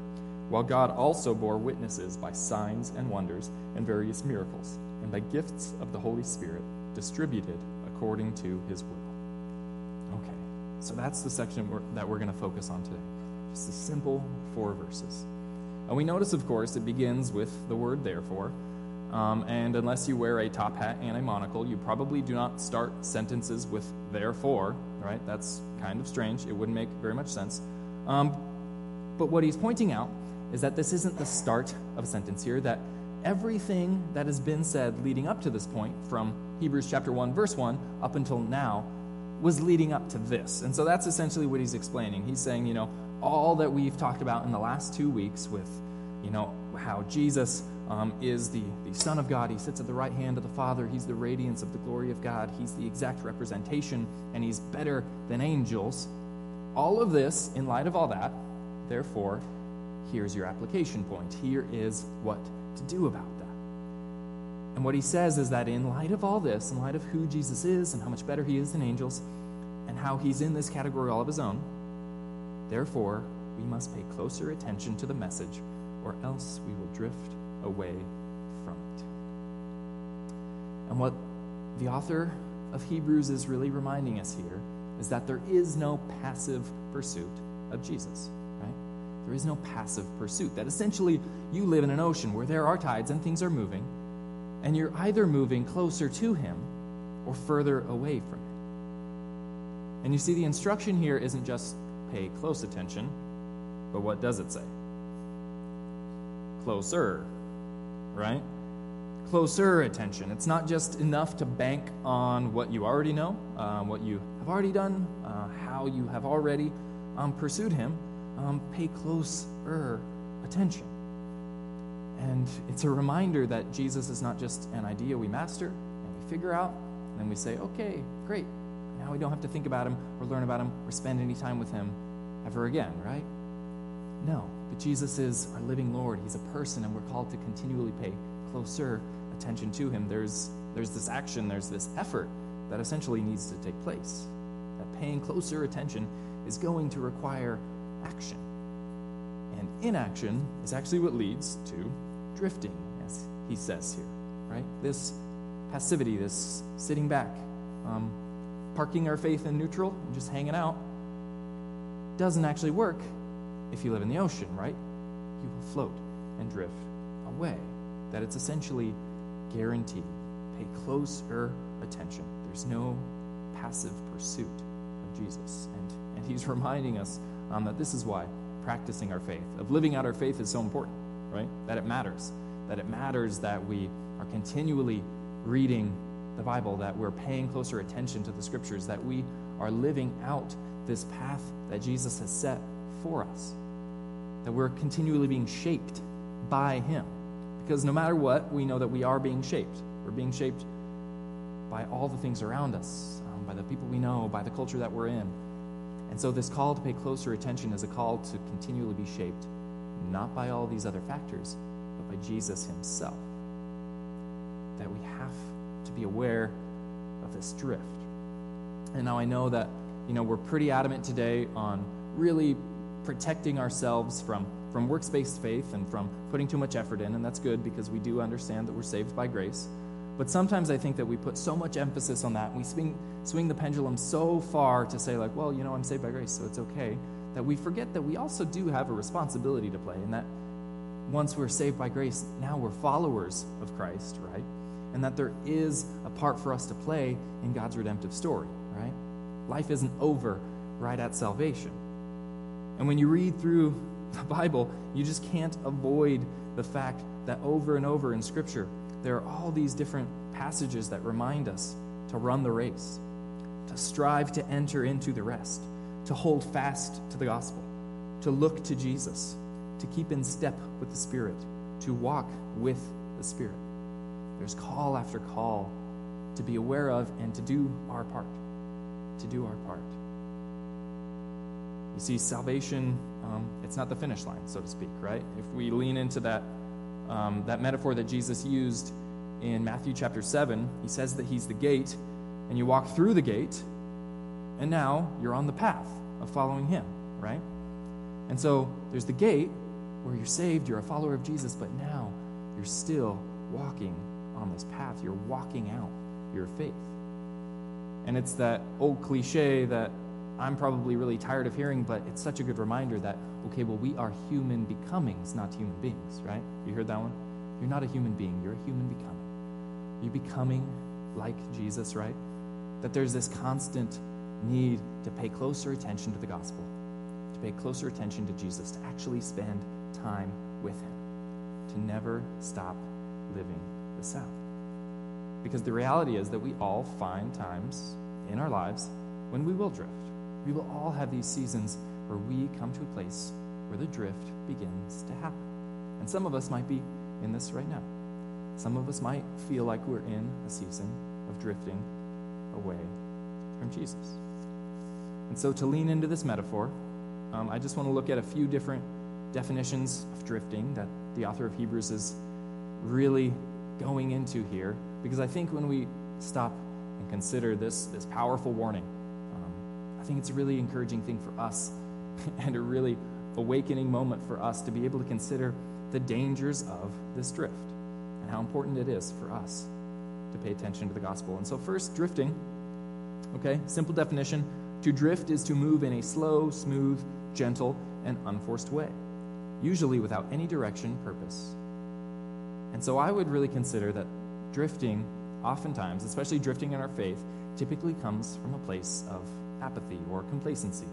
while God also bore witnesses by signs and wonders and various miracles, and by gifts of the Holy Spirit distributed according to his will." Okay, so that's the section we're, that we're going to focus on today. Just a simple four verses. And we notice, of course, it begins with the word "therefore." Um, and unless you wear a top hat and a monocle, you probably do not start sentences with "therefore," right? That's kind of strange. It wouldn't make very much sense. Um, but what he's pointing out is that this isn't the start of a sentence here, that everything that has been said leading up to this point, from Hebrews chapter one, verse one, up until now, was leading up to this. And so that's essentially what he's explaining. He's saying, you know, all that we've talked about in the last two weeks with, you know, how Jesus um, is the, the Son of God. He sits at the right hand of the Father. He's the radiance of the glory of God. He's the exact representation, and he's better than angels. All of this, in light of all that, therefore, here's your application point. Here is what to do about it. And what he says is that in light of all this, in light of who Jesus is and how much better he is than angels, and how he's in this category all of his own, therefore, we must pay closer attention to the message, or else we will drift away from it. And what the author of Hebrews is really reminding us here is that there is no passive pursuit of Jesus, right? There is no passive pursuit. That essentially you live in an ocean where there are tides and things are moving, and you're either moving closer to him or further away from him. And you see, the instruction here isn't just pay close attention, but what does it say? Closer, right? closer attention. It's not just enough to bank on what you already know, um, what you have already done, uh, how you have already um, pursued him. Um, pay closer attention. And it's a reminder that Jesus is not just an idea we master and we figure out, and then we say, okay, great. Now we don't have to think about him or learn about him or spend any time with him ever again, right? No, but Jesus is our living Lord. He's a person, and we're called to continually pay closer attention to him. There's, there's this action, there's this effort that essentially needs to take place. That paying closer attention is going to require action. And inaction is actually what leads to drifting, as he says here, right? This passivity, this sitting back, um, parking our faith in neutral and just hanging out doesn't actually work if you live in the ocean, right? You will float and drift away. That it's essentially guaranteed. Pay closer attention. There's no passive pursuit of Jesus. And, and he's reminding us um, that this is why practicing our faith, of living out our faith, is so important, right? That it matters. That it matters that we are continually reading the Bible, that we're paying closer attention to the scriptures, that we are living out this path that Jesus has set for us, that we're continually being shaped by him. Because no matter what, we know that we are being shaped. We're being shaped by all the things around us, um, by the people we know, by the culture that we're in. And so this call to pay closer attention is a call to continually be shaped, not by all these other factors, but by Jesus himself. That we have to be aware of this drift. And now I know that, you know, we're pretty adamant today on really protecting ourselves from from works-based faith and from putting too much effort in, and that's good because we do understand that we're saved by grace. But sometimes I think that we put so much emphasis on that, and we swing, swing the pendulum so far to say, like, well, you know, I'm saved by grace, so it's okay, that we forget that we also do have a responsibility to play, and that once we're saved by grace, now we're followers of Christ, right? And that there is a part for us to play in God's redemptive story, right? Life isn't over right at salvation. And when you read through the Bible, you just can't avoid the fact that over and over in Scripture, there are all these different passages that remind us to run the race, to strive to enter into the rest, to hold fast to the gospel, to look to Jesus, to keep in step with the Spirit, to walk with the Spirit. There's call after call to be aware of and to do our part, to do our part. You see, salvation, um, it's not the finish line, so to speak, right? If we lean into that um, that metaphor that Jesus used in Matthew chapter seven, he says that he's the gate, and you walk through the gate, and now you're on the path of following him, right? And so there's the gate where you're saved, you're a follower of Jesus, but now you're still walking on this path. You're walking out your faith. And it's that old cliche that I'm probably really tired of hearing, but it's such a good reminder that, okay, well, we are human becomings, not human beings, right? You heard that one? You're not a human being. You're a human becoming. You're becoming like Jesus, right? That there's this constant need to pay closer attention to the gospel, to pay closer attention to Jesus, to actually spend time with him, to never stop living this out. Because the reality is that we all find times in our lives when we will drift. We will all have these seasons where we come to a place where the drift begins to happen. And some of us might be in this right now. Some of us might feel like we're in a season of drifting away from Jesus. And so to lean into this metaphor, um, I just want to look at a few different definitions of drifting that the author of Hebrews is really going into here, because I think when we stop and consider this, this powerful warning, I think it's a really encouraging thing for us and a really awakening moment for us to be able to consider the dangers of this drift and how important it is for us to pay attention to the gospel. And so first, drifting, okay, simple definition. To drift is to move in a slow, smooth, gentle, and unforced way, usually without any direction, purpose. And so I would really consider that drifting oftentimes, especially drifting in our faith, typically comes from a place of apathy or complacency,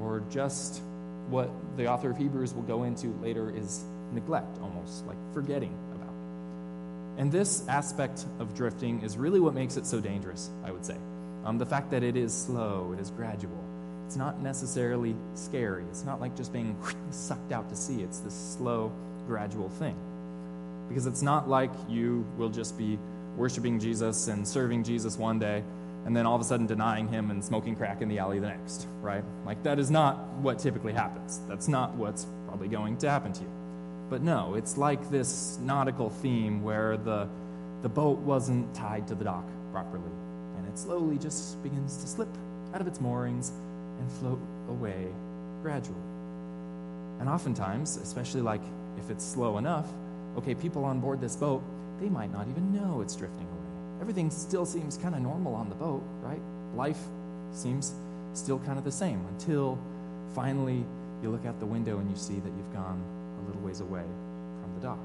or just what the author of Hebrews will go into later is neglect, almost like forgetting about. And this aspect of drifting is really what makes it so dangerous, I would say. Um, the fact that it is slow, it is gradual. It's not necessarily scary. It's not like just being sucked out to sea. It's this slow, gradual thing. Because it's not like you will just be worshiping Jesus and serving Jesus one day and then all of a sudden denying him and smoking crack in the alley the next, right? Like, that is not what typically happens. That's not what's probably going to happen to you. But no, it's like this nautical theme where the the boat wasn't tied to the dock properly, and it slowly just begins to slip out of its moorings and float away gradually. And oftentimes, especially like if it's slow enough, okay, people on board this boat, they might not even know it's drifting away. Everything still seems kind of normal on the boat, right? Life seems still kind of the same until finally you look out the window and you see that you've gone a little ways away from the dock.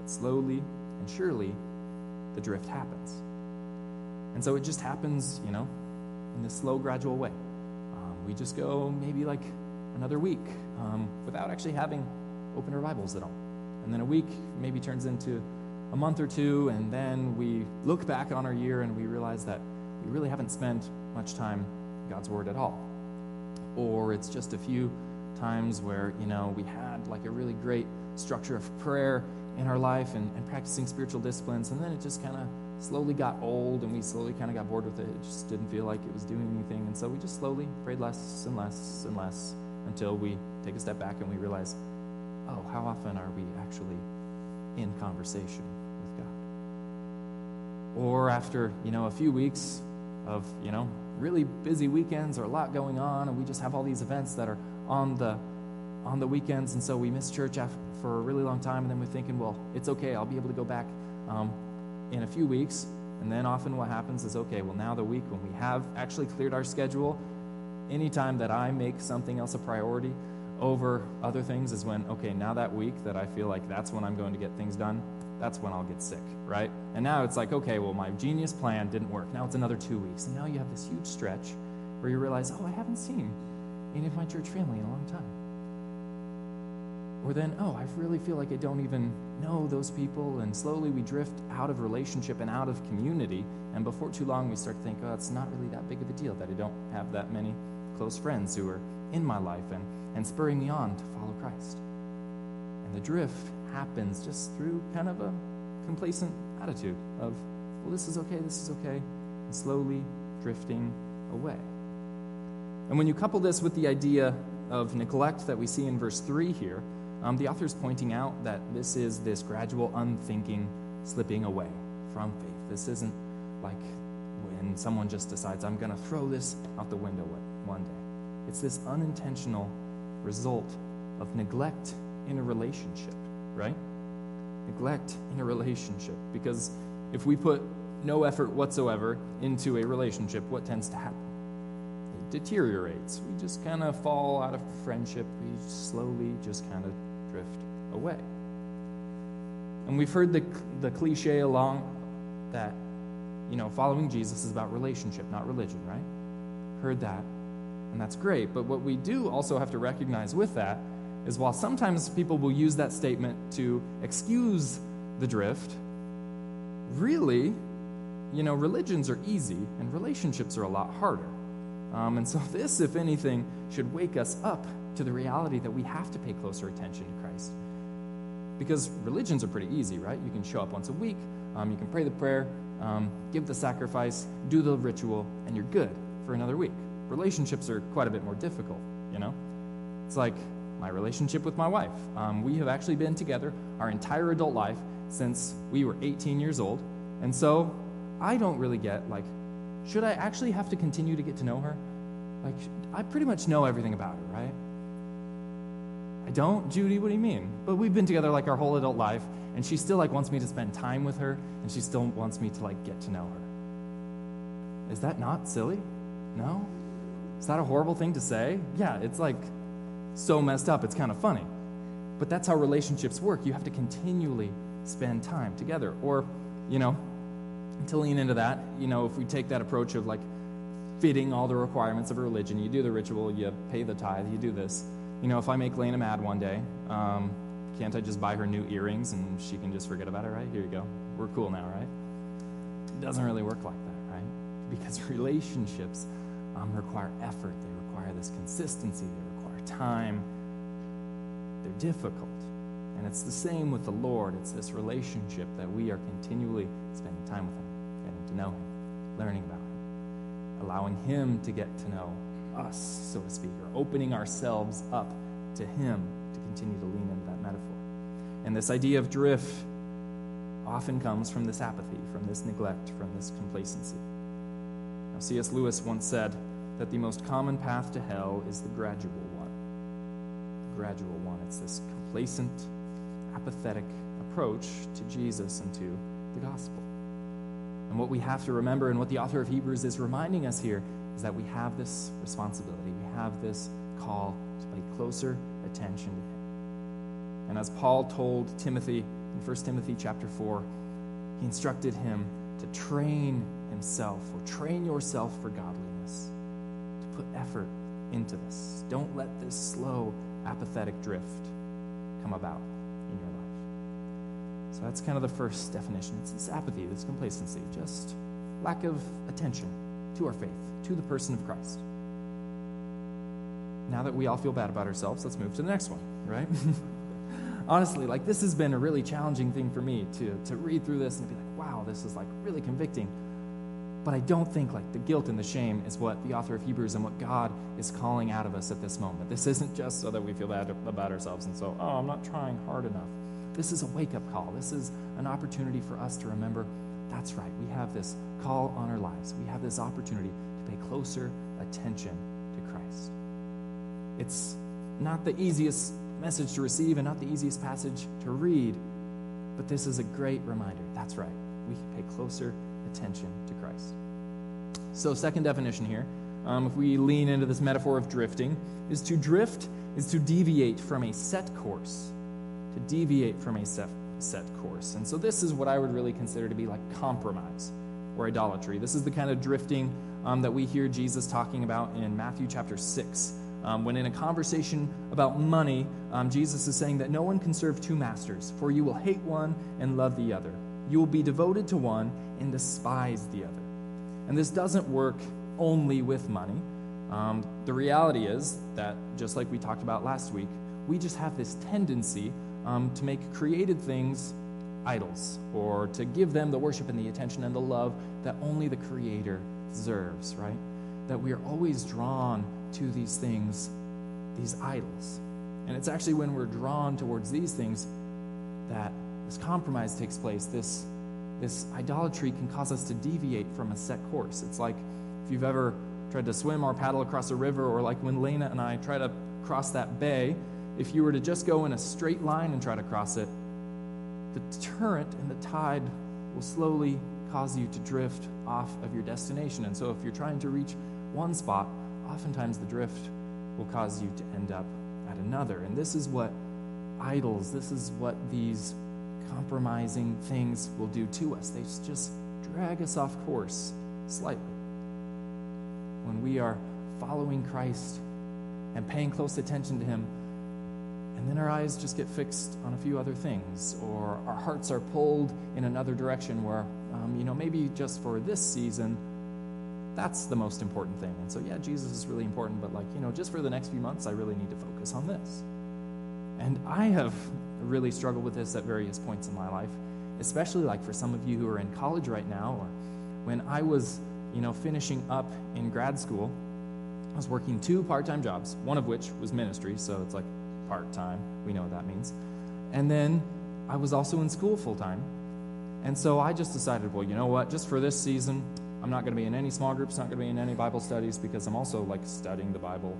But slowly and surely, the drift happens. And so it just happens, you know, in this slow, gradual way. Um, we just go maybe like another week um, without actually having open our Bibles at all. And then a week maybe turns into a month or two, and then we look back on our year and we realize that we really haven't spent much time in God's Word at all. Or it's just a few times where, you know, we had like a really great structure of prayer in our life and, and practicing spiritual disciplines, and then it just kind of slowly got old and we slowly kind of got bored with it. It just didn't feel like it was doing anything, and so we just slowly prayed less and less and less until we take a step back and we realize, oh, how often are we actually in conversation with God? Or after, you know, a few weeks of, you know, really busy weekends or a lot going on, and we just have all these events that are on the on the weekends, and so we miss church after, for a really long time, and then we're thinking, well, it's okay, I'll be able to go back um, in a few weeks. And then often what happens is, okay, well, now the week when we have actually cleared our schedule, any time that I make something else a priority over other things is when, okay, now that week that I feel like that's when I'm going to get things done, that's when I'll get sick, right? And now it's like, okay, well, my genius plan didn't work. Now it's another two weeks. And now you have this huge stretch where you realize, oh, I haven't seen any of my church family in a long time. Or then, oh, I really feel like I don't even know those people. And slowly we drift out of relationship and out of community. And before too long, we start to think, oh, it's not really that big of a deal that I don't have that many close friends who are in my life and, and spurring me on to follow Christ. And the drift happens just through kind of a complacent attitude of, well, this is okay, this is okay, and slowly drifting away. And when you couple this with the idea of neglect that we see in verse three here, um, the author's pointing out that this is this gradual, unthinking slipping away from faith. This isn't like when someone just decides, I'm going to throw this out the window one day. It's this unintentional result of neglect in a relationship, right? Neglect in a relationship. Because if we put no effort whatsoever into a relationship, what tends to happen? It deteriorates. We just kind of fall out of friendship. We slowly just kind of drift away. And we've heard the, the cliche along that, you know, following Jesus is about relationship, not religion, right? Heard that. And that's great, but what we do also have to recognize with that is while sometimes people will use that statement to excuse the drift, really, you know, religions are easy and relationships are a lot harder. Um, and so this, if anything, should wake us up to the reality that we have to pay closer attention to Christ. Because religions are pretty easy, right? You can show up once a week, um, you can pray the prayer, um, give the sacrifice, do the ritual, and you're good for another week. Relationships are quite a bit more difficult, you know? It's like my relationship with my wife. Um, we have actually been together our entire adult life since we were eighteen years old, and so I don't really get, like, should I actually have to continue to get to know her? Like, I pretty much know everything about her, right? I don't? Judy, what do you mean? But we've been together, like, our whole adult life, and she still, like, wants me to spend time with her, and she still wants me to, like, get to know her. Is that not silly? No? Is that a horrible thing to say? Yeah, it's like so messed up, it's kind of funny. But that's how relationships work. You have to continually spend time together. Or, you know, to lean into that, you know, if we take that approach of like fitting all the requirements of a religion, you do the ritual, you pay the tithe, you do this. You know, if I make Lena mad one day, um, can't I just buy her new earrings and she can just forget about it, right? Here you go. we're cool now, right? It doesn't really work like that, right? Because relationships um, require effort. They require this consistency. They require time. They're difficult. And it's the same with the Lord. It's this relationship that we are continually spending time with Him, getting to know Him, learning about Him, allowing Him to get to know us, so to speak, or opening ourselves up to Him to continue to lean into that metaphor. And this idea of drift often comes from this apathy, from this neglect, from this complacency. Now, C S Lewis once said that the most common path to hell is the gradual one. The gradual one. It's this complacent, apathetic approach to Jesus and to the gospel. And what we have to remember, and what the author of Hebrews is reminding us here, is that we have this responsibility. We have this call to pay closer attention to Him. And as Paul told Timothy in First Timothy chapter four, he instructed him to train himself, or train yourself for godliness, to put effort into this. Don't let this slow, apathetic drift come about in your life. So that's kind of the first definition. It's this apathy, this complacency, just lack of attention to our faith, to the person of Christ. Now that we all feel bad about ourselves, let's move to the next one, right? Honestly, like, this has been a really challenging thing for me to, to read through this and be like, wow, this is like really convicting. But I don't think like the guilt and the shame is what the author of Hebrews and what God is calling out of us at this moment. This isn't just so that we feel bad about ourselves and so, oh, I'm not trying hard enough. This is a wake-up call. This is an opportunity for us to remember, that's right, we have this call on our lives. We have this opportunity to pay closer attention to Christ. It's not the easiest message to receive and not the easiest passage to read, but this is a great reminder. That's right, we can pay closer attention to Christ. So, second definition here, um, if we lean into this metaphor of drifting, is to drift is to deviate from a set course, to deviate from a set, set course. And so this is what I would really consider to be like compromise or idolatry. This is the kind of drifting um, that we hear Jesus talking about in Matthew chapter six. Um, when in a conversation about money, um, Jesus is saying that no one can serve two masters, for you will hate one and love the other. You will be devoted to one and despise the other. And this doesn't work only with money. Um, the reality is that, just like we talked about last week, we just have this tendency um, to make created things idols, or to give them the worship and the attention and the love that only the Creator deserves, right? That we are always drawn to these things, these idols. And it's actually when we're drawn towards these things that this compromise takes place. This this idolatry can cause us to deviate from a set course. It's like if you've ever tried to swim or paddle across a river, or like when Lena and I try to cross that bay, if you were to just go in a straight line and try to cross it, the current and the tide will slowly cause you to drift off of your destination. And so if you're trying to reach one spot, oftentimes the drift will cause you to end up at another. And this is what idols, this is what these compromising things will do to us. They just drag us off course slightly. When we are following Christ and paying close attention to Him, and then our eyes just get fixed on a few other things, or our hearts are pulled in another direction where, um, you know, maybe just for this season, that's the most important thing. And so, yeah, Jesus is really important, but like, you know, just for the next few months, I really need to focus on this. And I have really struggled with this at various points in my life, especially like for some of you who are in college right now, or when I was, you know, finishing up in grad school, I was working two part-time jobs, one of which was ministry, so it's like part-time, we know what that means. And then I was also in school full-time. And so I just decided, well, you know what, just for this season, I'm not going to be in any small groups, not going to be in any Bible studies, because I'm also like studying the Bible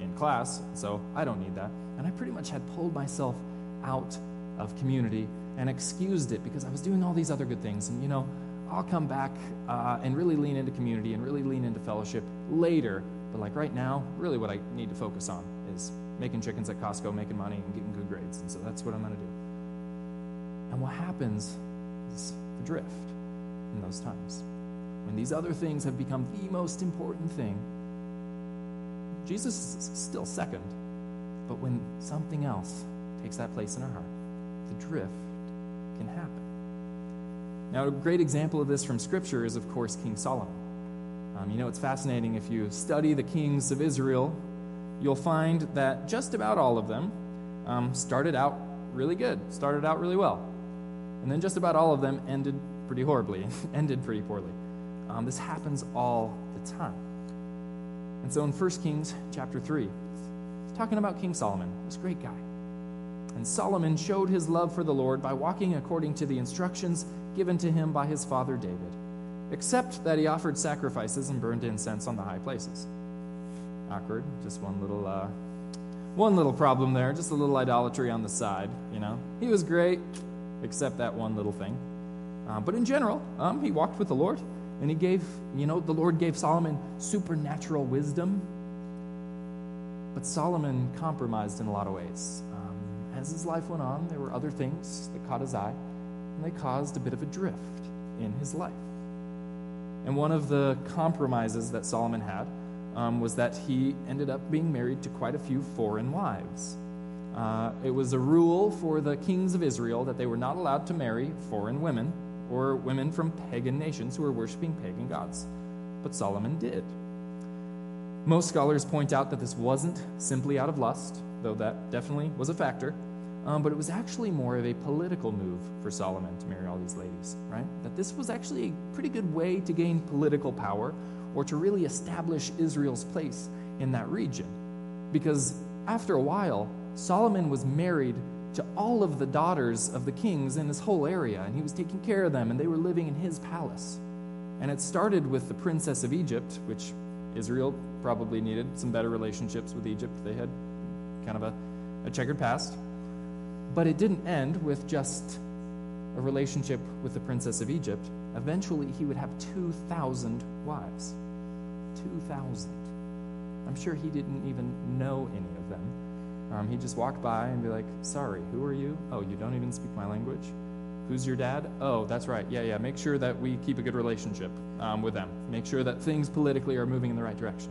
in class, so I don't need that. And I pretty much had pulled myself out of community and excused it because I was doing all these other good things. And, you know, I'll come back uh, and really lean into community and really lean into fellowship later. But like right now, really what I need to focus on is making chickens at Costco, making money, and getting good grades. And so that's what I'm going to do. And what happens is the drift in those times. When these other things have become the most important thing, Jesus is still second. But when something else takes that place in our heart, the drift can happen. Now, a great example of this from Scripture is, of course, King Solomon. Um, you know, it's fascinating. If you study the kings of Israel, you'll find that just about all of them um, started out really good, started out really well. And then just about all of them ended pretty horribly, ended pretty poorly. Um, this happens all the time. And so in First Kings chapter three, it's talking about King Solomon, this great guy. And Solomon showed his love for the Lord by walking according to the instructions given to him by his father David, except that he offered sacrifices and burned incense on the high places. Awkward, just one little uh, one little problem there, just a little idolatry on the side, you know. He was great, except that one little thing. Um, but in general, um, he walked with the Lord, and he gave, you know, the Lord gave Solomon supernatural wisdom. But Solomon compromised in a lot of ways. Um, as his life went on, there were other things that caught his eye, and they caused a bit of a drift in his life. And one of the compromises that Solomon had um, was that he ended up being married to quite a few foreign wives. Uh, it was a rule for the kings of Israel that they were not allowed to marry foreign women or women from pagan nations who were worshiping pagan gods. But Solomon did. Most scholars point out that this wasn't simply out of lust, though that definitely was a factor, um, but it was actually more of a political move for Solomon to marry all these ladies, right? That this was actually a pretty good way to gain political power or to really establish Israel's place in that region. Because after a while, Solomon was married to all of the daughters of the kings in his whole area, and he was taking care of them, and they were living in his palace. And it started with the princess of Egypt, which Israel probably needed some better relationships with Egypt. They had kind of a, a checkered past. But it didn't end with just a relationship with the princess of Egypt. Eventually, he would have two thousand wives. two thousand. I'm sure he didn't even know any of them. Um, he'd just walk by and be like, sorry, who are you? Oh, you don't even speak my language? Who's your dad? Oh, that's right. Yeah, yeah, make sure that we keep a good relationship um, with them. Make sure that things politically are moving in the right direction.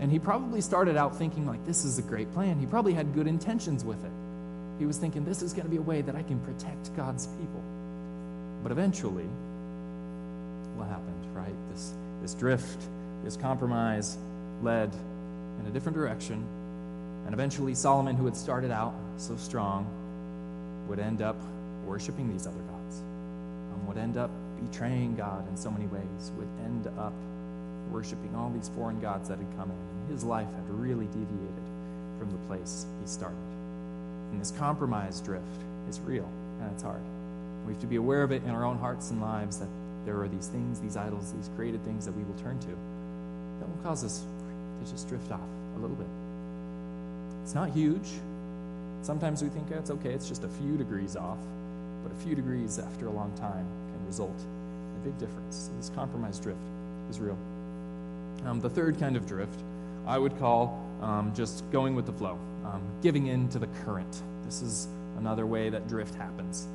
And he probably started out thinking, like, this is a great plan. He probably had good intentions with it. He was thinking, this is going to be a way that I can protect God's people. But eventually, what happened, right? This, this drift, this compromise led in a different direction. And eventually Solomon, who had started out so strong, would end up worshiping these other gods, um, would end up betraying God in so many ways, would end up worshiping all these foreign gods that had come in. And his life had really deviated from the place he started. And this compromise drift is real, and it's hard. We have to be aware of it in our own hearts and lives, that there are these things, these idols, these created things that we will turn to that will cause us to just drift off a little bit. It's not huge. Sometimes we think, oh, it's okay, it's just a few degrees off. But a few degrees after a long time can result in a big difference. So this compromise drift is real. Um, the third kind of drift I would call um, just going with the flow, um, giving in to the current. This is another way that drift happens.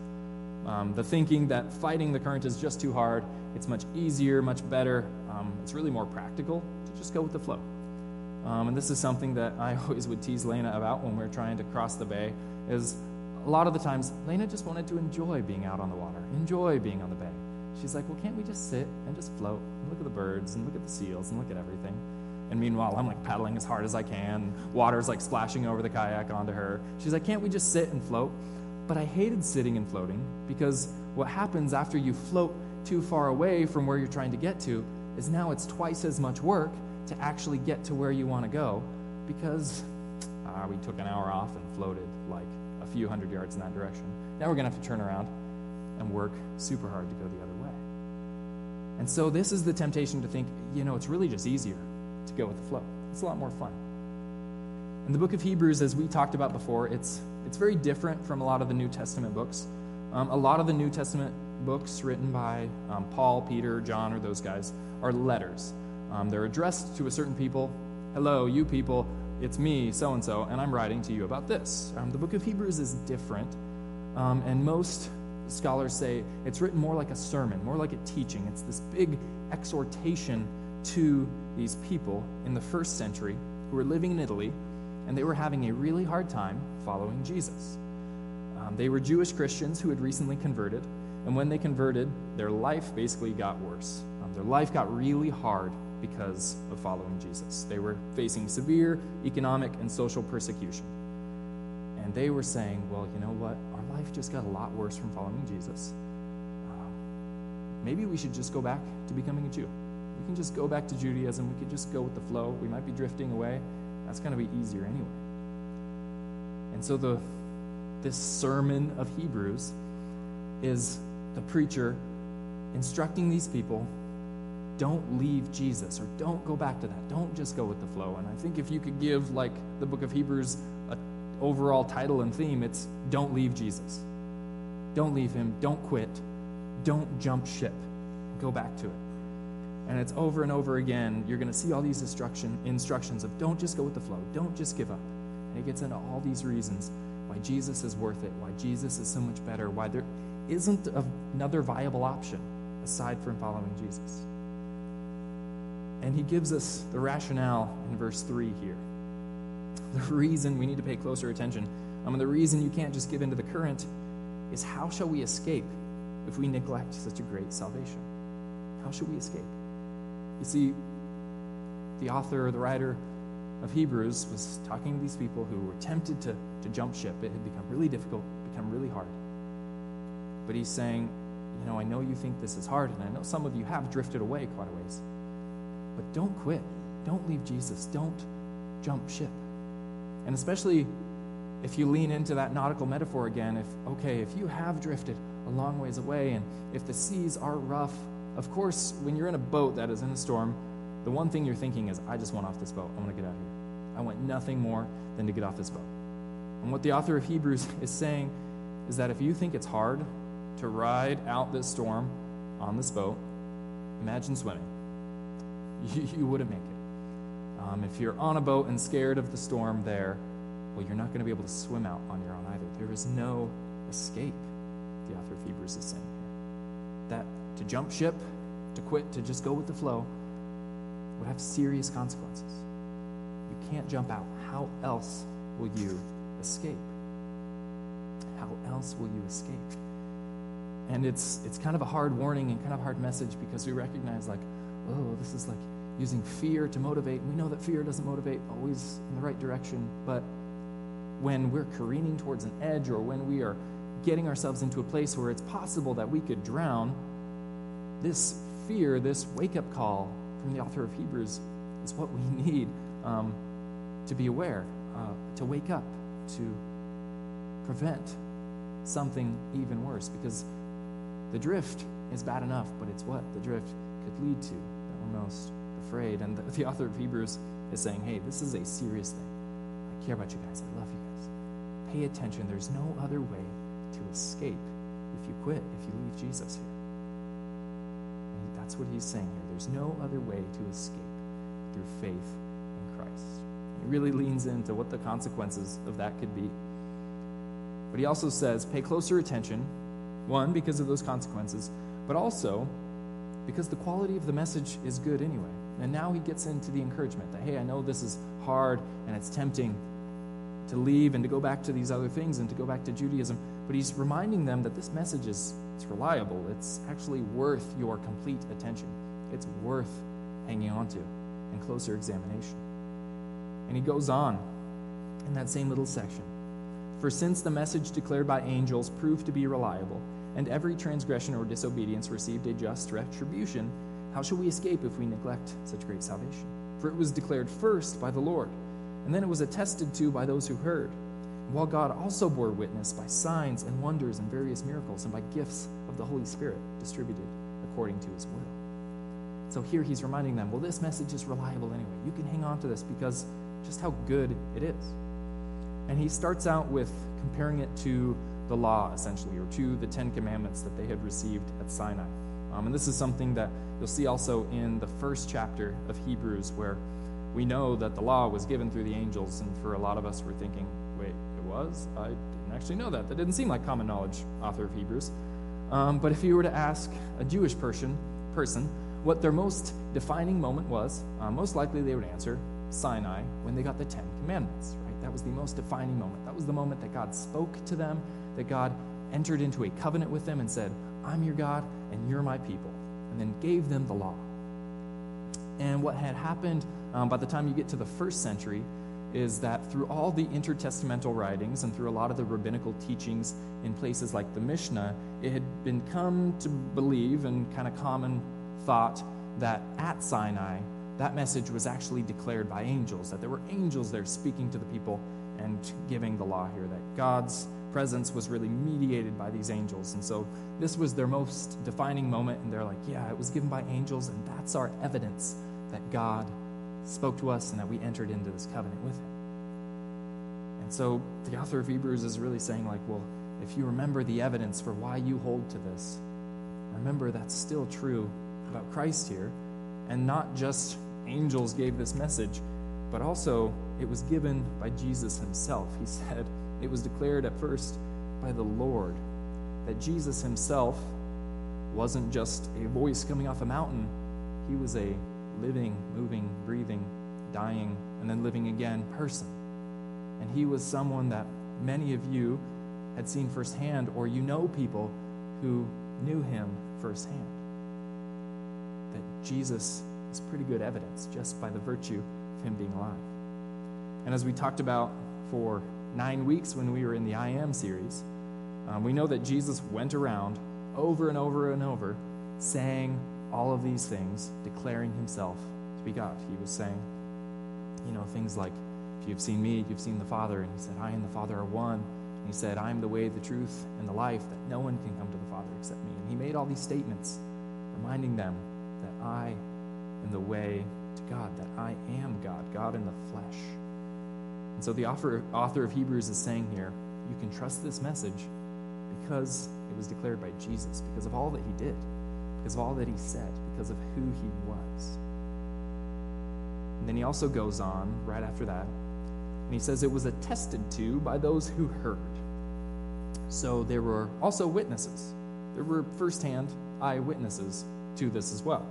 Um, the thinking that fighting the current is just too hard, it's much easier, much better. Um, it's really more practical to just go with the flow. Um, and this is something that I always would tease Lena about when we're trying to cross the bay, is a lot of the times, Lena just wanted to enjoy being out on the water, enjoy being on the bay. She's like, well, can't we just sit and just float and look at the birds and look at the seals and look at everything? And meanwhile, I'm like paddling as hard as I can. Water's like splashing over the kayak onto her. She's like, can't we just sit and float? But I hated sitting and floating, because what happens after you float too far away from where you're trying to get to is now it's twice as much work to actually get to where you want to go, because uh, we took an hour off and floated like a few hundred yards in that direction. Now we're going to have to turn around and work super hard to go the other way. And so this is the temptation to think, you know, it's really just easier to go with the flow. It's a lot more fun. And the book of Hebrews, as we talked about before, it's it's very different from a lot of the New Testament books. Um, a lot of the New Testament books written by um, Paul, Peter, John, or those guys are letters. Um, they're addressed to a certain people. Hello, you people, it's me, so-and-so, and I'm writing to you about this. Um, the book of Hebrews is different, um, and most scholars say it's written more like a sermon, more like a teaching. It's this big exhortation to these people in the first century who were living in Italy, and they were having a really hard time following Jesus. Um, they were Jewish Christians who had recently converted, And when they converted, their life basically got worse. Um, their life got really hard because of following Jesus. They were facing severe economic and social persecution. And they were saying, well, you know what? Our life just got a lot worse from following Jesus. Um, maybe we should just go back to becoming a Jew. We can just go back to Judaism. We could just go with the flow. We might be drifting away. That's going to be easier anyway. And so the this sermon of Hebrews is the preacher instructing these people, don't leave Jesus, or don't go back to that. Don't just go with the flow. And I think if you could give, like, the book of Hebrews a overall title and theme, it's don't leave Jesus. Don't leave him. Don't quit. Don't jump ship. Go back to it. And it's over and over again. You're going to see all these instruction, instructions of don't just go with the flow. Don't just give up. And it gets into all these reasons why Jesus is worth it, why Jesus is so much better, why there isn't another viable option aside from following Jesus. And he gives us the rationale in verse three here. The reason we need to pay closer attention, I mean, the reason you can't just give in to the current is, how shall we escape if we neglect such a great salvation? How shall we escape? You see, the author or the writer of Hebrews was talking to these people who were tempted to, to jump ship. It had become really difficult, become really hard. But he's saying, you know, I know you think this is hard, and I know some of you have drifted away quite a ways. But don't quit. Don't leave Jesus. Don't jump ship. And especially if you lean into that nautical metaphor again, if, okay, if you have drifted a long ways away, and if the seas are rough, of course, when you're in a boat that is in a storm, the one thing you're thinking is, I just want off this boat. I want to get out of here. I want nothing more than to get off this boat. And what the author of Hebrews is saying is that if you think it's hard to ride out this storm on this boat, imagine swimming. You, you wouldn't make it. Um, if you're on a boat and scared of the storm there, well, you're not going to be able to swim out on your own either. There is no escape, the author of Hebrews is saying here. That to jump ship, to quit, to just go with the flow, would have serious consequences. You can't jump out. How else will you escape? How else will you escape? And it's it's kind of a hard warning and kind of a hard message, because we recognize, like, oh, this is like using fear to motivate. We know that fear doesn't motivate always in the right direction, but when we're careening towards an edge, or when we are getting ourselves into a place where it's possible that we could drown, this fear, this wake-up call from the author of Hebrews is what we need um, to be aware, uh, to wake up, to prevent something even worse, because the drift is bad enough, but it's what the drift could lead to that we're most afraid. And the, the author of Hebrews is saying, hey, this is a serious thing. I care about you guys. I love you guys. Pay attention. There's no other way to escape if you quit, if you leave Jesus here. And that's what he's saying here. There's no other way to escape through faith in Christ. And he really leans into what the consequences of that could be. But he also says, pay closer attention, one, because of those consequences, but also because the quality of the message is good anyway. And now he gets into the encouragement that, hey, I know this is hard and it's tempting to leave and to go back to these other things and to go back to Judaism, but he's reminding them that this message is it's reliable. It's actually worth your complete attention. It's worth hanging on to and closer examination. And he goes on in that same little section. For since the message declared by angels proved to be reliable, and every transgression or disobedience received a just retribution, how shall we escape if we neglect such great salvation? For it was declared first by the Lord, and then it was attested to by those who heard, while God also bore witness by signs and wonders and various miracles, and by gifts of the Holy Spirit distributed according to his will. So here he's reminding them, well, this message is reliable anyway. You can hang on to this because just how good it is. And he starts out with comparing it to the law, essentially, or to the Ten Commandments that they had received at Sinai. Um, and this is something that you'll see also in the first chapter of Hebrews, where we know that the law was given through the angels, and for a lot of us, we're thinking, wait, it was? I didn't actually know that. That didn't seem like common knowledge, author of Hebrews. Um, but if you were to ask a Jewish person, person what their most defining moment was, uh, most likely they would answer Sinai, when they got the Ten Commandments, right? That was the most defining moment. That was the moment that God spoke to them, that God entered into a covenant with them and said, I'm your God and you're my people. And then gave them the law. And what had happened um, by the time you get to the first century is that through all the intertestamental writings and through a lot of the rabbinical teachings in places like the Mishnah, it had been come to believe and kind of common thought that at Sinai, that message was actually declared by angels, that there were angels there speaking to the people and giving the law here, that God's presence was really mediated by these angels. And so this was their most defining moment, and they're like, yeah, it was given by angels, and that's our evidence that God spoke to us and that we entered into this covenant with him. And so the author of Hebrews is really saying, like, well, if you remember the evidence for why you hold to this, remember that's still true about Christ here, and not just angels gave this message, but also it was given by Jesus himself. He said it was declared at first by the Lord, that Jesus himself wasn't just a voice coming off a mountain. He was a living, moving, breathing, dying, and then living again person. And he was someone that many of you had seen firsthand, or you know people who knew him firsthand. That Jesus is pretty good evidence just by the virtue of him being alive. And as we talked about for nine weeks when we were in the I Am series, um, we know that Jesus went around over and over and over saying all of these things, declaring himself to be God. He was saying, you know, things like, if you've seen me, you've seen the Father. And he said, I and the Father are one. And he said, I am the way, the truth, and the life, that no one can come to the Father except me. And he made all these statements, reminding them that I am the way to God, that I am God, God in the flesh. And so the author of Hebrews is saying here, you can trust this message because it was declared by Jesus, because of all that he did, because of all that he said, because of who he was. And then he also goes on right after that, and he says it was attested to by those who heard. So there were also witnesses. There were firsthand eyewitnesses to this as well.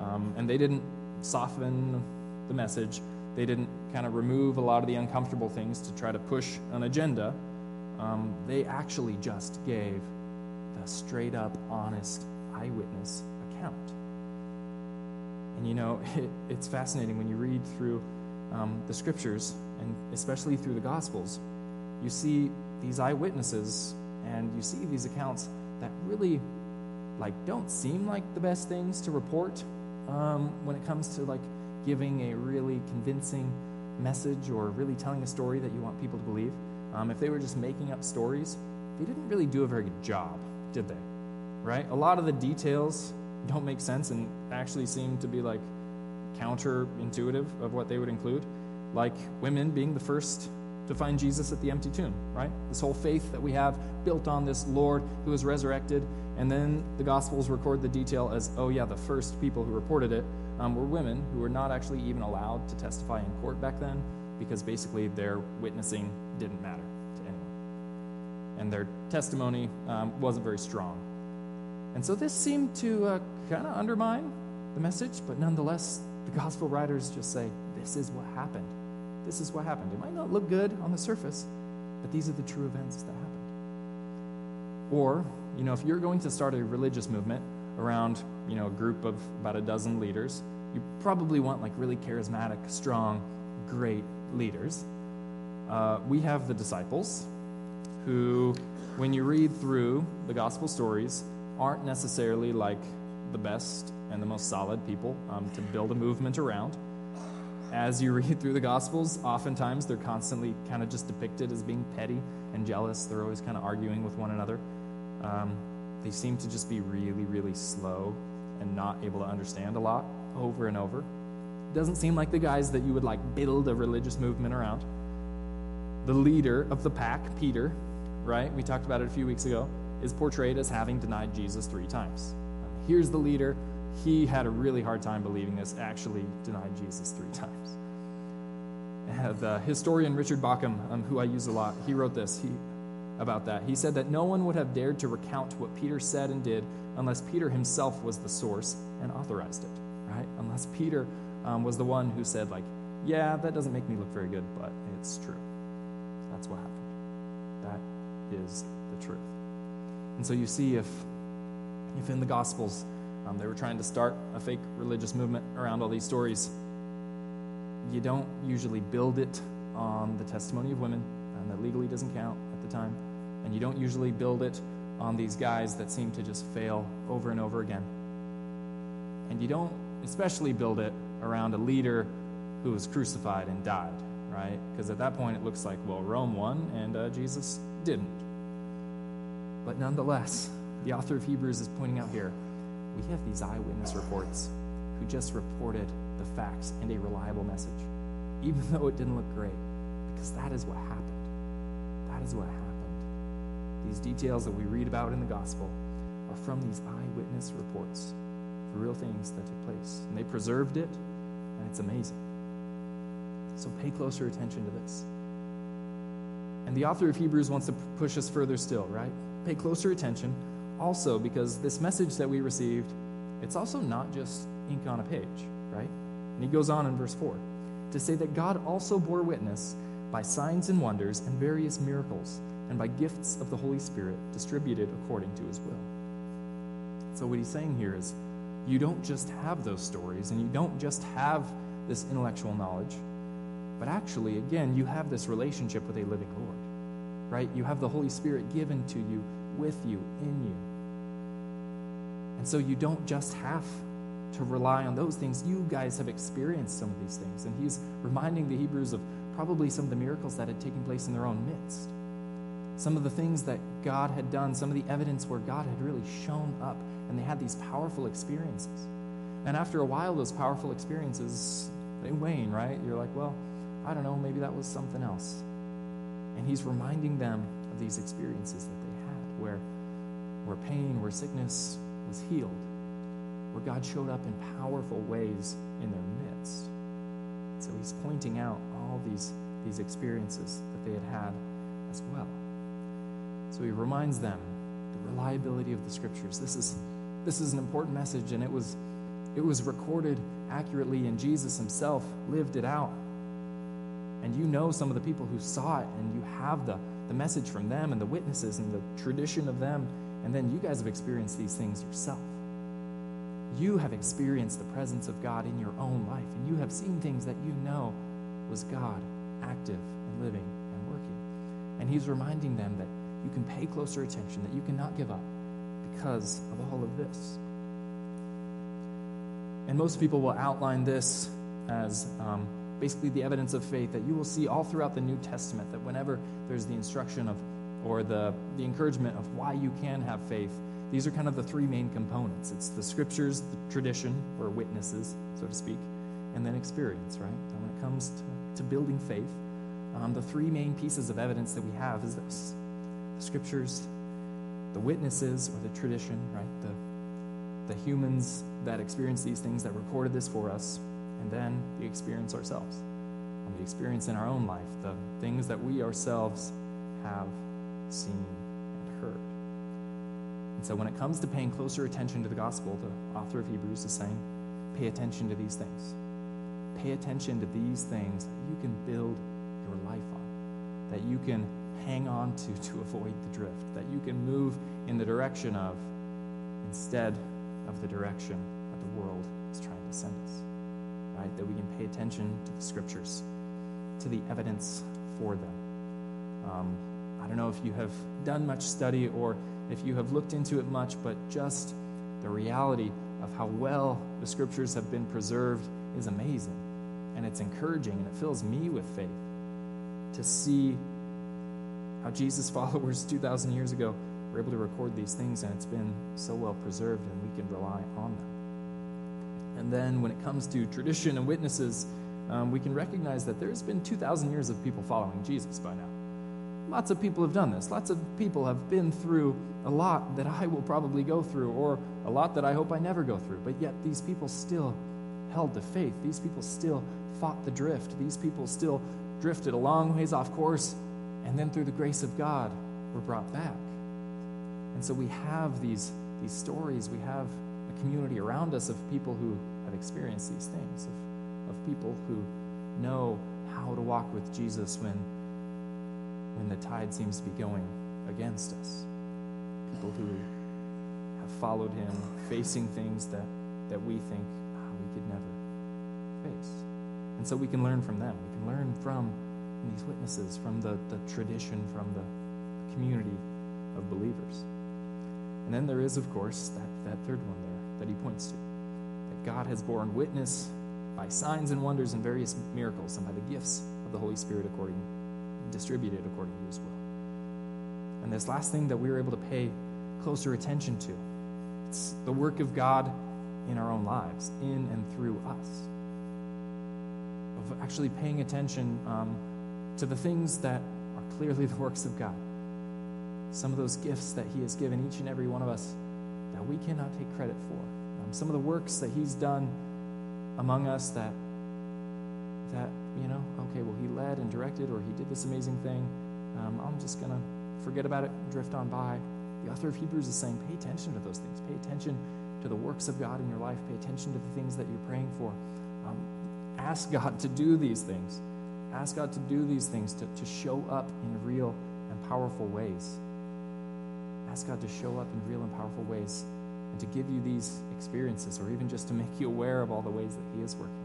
Um, and they didn't soften the message. They didn't kind of remove a lot of the uncomfortable things to try to push an agenda. Um, they actually just gave the straight-up, honest eyewitness account. And, you know, it, it's fascinating when you read through um, the Scriptures, and especially through the Gospels, you see these eyewitnesses, and you see these accounts that really, like, don't seem like the best things to report um, when it comes to, like, giving a really convincing message or really telling a story that you want people to believe. Um, if they were just making up stories, they didn't really do a very good job, did they? Right? A lot of the details don't make sense and actually seem to be like counterintuitive of what they would include, like women being the first to find Jesus at the empty tomb, right? This whole faith that we have built on this Lord who was resurrected, and then the Gospels record the detail as, oh yeah, the first people who reported it Um, were women who were not actually even allowed to testify in court back then, because basically their witnessing didn't matter to anyone. And their testimony um, wasn't very strong. And so this seemed to uh, kind of undermine the message, but nonetheless, the gospel writers just say, this is what happened. This is what happened. It might not look good on the surface, but these are the true events that happened. Or, you know, if you're going to start a religious movement around, you know, a group of about a dozen leaders, you probably want, like, really charismatic, strong, great leaders. Uh, we have the disciples, who, when you read through the gospel stories, aren't necessarily, like, the best and the most solid people um, to build a movement around. As you read through the gospels, oftentimes they're constantly kind of just depicted as being petty and jealous. They're always kind of arguing with one another. Um, they seem to just be really, really slow and not able to understand a lot over and over. Doesn't seem like the guys that you would, like, build a religious movement around. The leader of the pack, Peter, right? We talked about it a few weeks ago, is portrayed as having denied Jesus three times. Here's the leader. He had a really hard time believing this, actually denied Jesus three times. The historian Richard Bauckham, um, who I use a lot, he wrote this. He about that. He said that no one would have dared to recount what Peter said and did unless Peter himself was the source and authorized it, right? Unless Peter um, was the one who said, like, yeah, that doesn't make me look very good, but it's true. That's what happened. That is the truth. And so you see, if If in the Gospels, um, they were trying to start a fake religious movement around all these stories. You don't usually build it on the testimony of women, and that legally doesn't count at the time. And you don't usually build it on these guys that seem to just fail over and over again. And you don't especially build it around a leader who was crucified and died, right? Because at that point it looks like, well, Rome won and uh, Jesus didn't. But nonetheless, the author of Hebrews is pointing out here, we have these eyewitness reports who just reported the facts and a reliable message, even though it didn't look great, because that is what happened. That is what happened. These details that we read about in the gospel are from these eyewitness reports, the real things that took place. And they preserved it, and it's amazing. So pay closer attention to this. And the author of Hebrews wants to push us further still, right? Pay closer attention also because this message that we received, it's also not just ink on a page, right? And he goes on in verse four to say that God also bore witness by signs and wonders and various miracles and by gifts of the Holy Spirit distributed according to his will. So what he's saying here is you don't just have those stories and you don't just have this intellectual knowledge, but actually, again, you have this relationship with a living Lord, right? You have the Holy Spirit given to you, with you, in you. And so you don't just have to rely on those things. You guys have experienced some of these things. And he's reminding the Hebrews of probably some of the miracles that had taken place in their own midst. Some of the things that God had done, some of the evidence where God had really shown up, and they had these powerful experiences. And after a while, those powerful experiences, they wane, right? You're like, well, I don't know, maybe that was something else. And he's reminding them of these experiences that they had, where, where pain, where sickness was healed, where God showed up in powerful ways in their midst. So he's pointing out all these, these experiences that they had had as well. So he reminds them the reliability of the Scriptures. This is, this is an important message, and it was, it was recorded accurately, and Jesus himself lived it out. And you know some of the people who saw it, and you have the, the message from them and the witnesses and the tradition of them, and then you guys have experienced these things yourself. You have experienced the presence of God in your own life, and you have seen things that you know was God active and living and working. And he's reminding them that you can pay closer attention, that you cannot give up because of all of this. And most people will outline this as... Um, basically the evidence of faith that you will see all throughout the New Testament, that whenever there's the instruction of, or the, the encouragement of why you can have faith, these are kind of the three main components. It's the Scriptures, the tradition, or witnesses, so to speak, and then experience, right? And when it comes to, to building faith, um, the three main pieces of evidence that we have is this. The Scriptures, the witnesses, or the tradition, right? The the humans that experienced these things, that recorded this for us, and then the experience ourselves, and the experience in our own life, the things that we ourselves have seen and heard. And so when it comes to paying closer attention to the gospel, the author of Hebrews is saying, pay attention to these things. Pay attention to these things that you can build your life on, that you can hang on to to avoid the drift, that you can move in the direction of instead of the direction that the world is trying to send us. Right, that we can pay attention to the Scriptures, to the evidence for them. Um, I don't know if you have done much study or if you have looked into it much, but just the reality of how well the Scriptures have been preserved is amazing. And it's encouraging, and it fills me with faith to see how Jesus' followers two thousand years ago were able to record these things, and it's been so well preserved, and we can rely on them. And then when it comes to tradition and witnesses, um, we can recognize that there's been two thousand years of people following Jesus by now. Lots of people have done this. Lots of people have been through a lot that I will probably go through, or a lot that I hope I never go through. But yet these people still held to faith. These people still fought the drift. These people still drifted a long ways off course, and then through the grace of God were brought back. And so we have these, these stories. We have community around us of people who have experienced these things, of, of people who know how to walk with Jesus when, when the tide seems to be going against us, people who have followed him, facing things that, that we think oh, we could never face. And so we can learn from them. We can learn from these witnesses, from the, the tradition, from the community of believers. And then there is, of course, that, that third one there that he points to, that God has borne witness by signs and wonders and various miracles and by the gifts of the Holy Spirit according, distributed according to his will. And this last thing that we were able to pay closer attention to, it's the work of God in our own lives, in and through us, of actually paying attention um, to the things that are clearly the works of God, some of those gifts that he has given each and every one of us that we cannot take credit for, um, some of the works that he's done among us that, that you know, okay, well, he led and directed, or he did this amazing thing. Um, I'm just going to forget about it, drift on by. The author of Hebrews is saying, pay attention to those things. Pay attention to the works of God in your life. Pay attention to the things that you're praying for. Um, ask God to do these things. Ask God to do these things, to, to show up in real and powerful ways. Ask God to show up in real and powerful ways and to give you these experiences, or even just to make you aware of all the ways that he is working.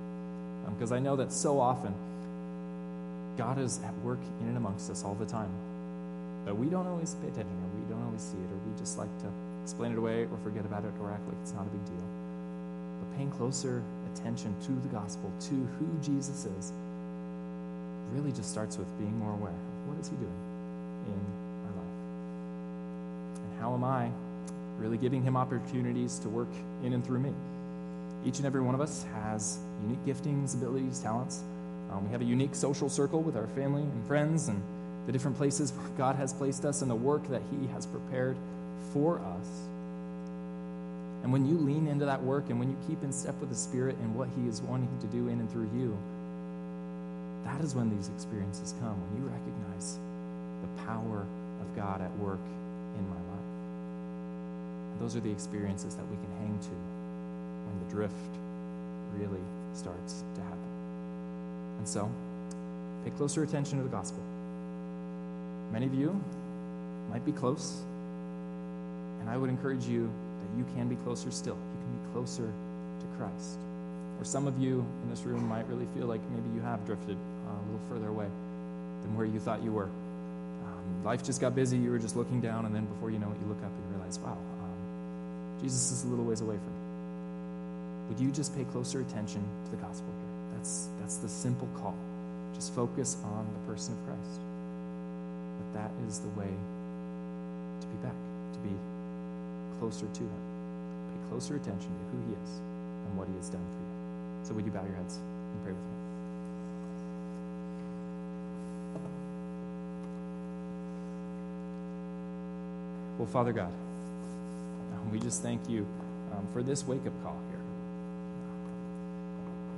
Because um, I know that so often God is at work in and amongst us all the time, but we don't always pay attention, or we don't always see it, or we just like to explain it away or forget about it or act like it's not a big deal. But paying closer attention to the gospel, to who Jesus is, really just starts with being more aware of what is he doing in my life, and how am I really giving him opportunities to work in and through me. Each and every one of us has unique giftings, abilities, talents. Um, we have a unique social circle with our family and friends and the different places where God has placed us and the work that he has prepared for us. And when you lean into that work and when you keep in step with the Spirit and what he is wanting to do in and through you, that is when these experiences come, when you recognize the power of God at work in my life. And those are the experiences that we can hang to when the drift really starts to happen. And so, pay closer attention to the gospel. Many of you might be close, and I would encourage you that you can be closer still. You can be closer to Christ. Or some of you in this room might really feel like maybe you have drifted uh, a little further away than where you thought you were. Um, life just got busy, you were just looking down, and then before you know it, you look up and you realize, wow, um, Jesus is a little ways away from me. Would you just pay closer attention to the gospel here? That's that's the simple call. Just focus on the person of Christ. But that is the way to be back, to be closer to him. Pay closer attention to who he is and what he has done for you. So would you bow your heads and pray with me? Well, Father God, we just thank you um, for this wake-up call here,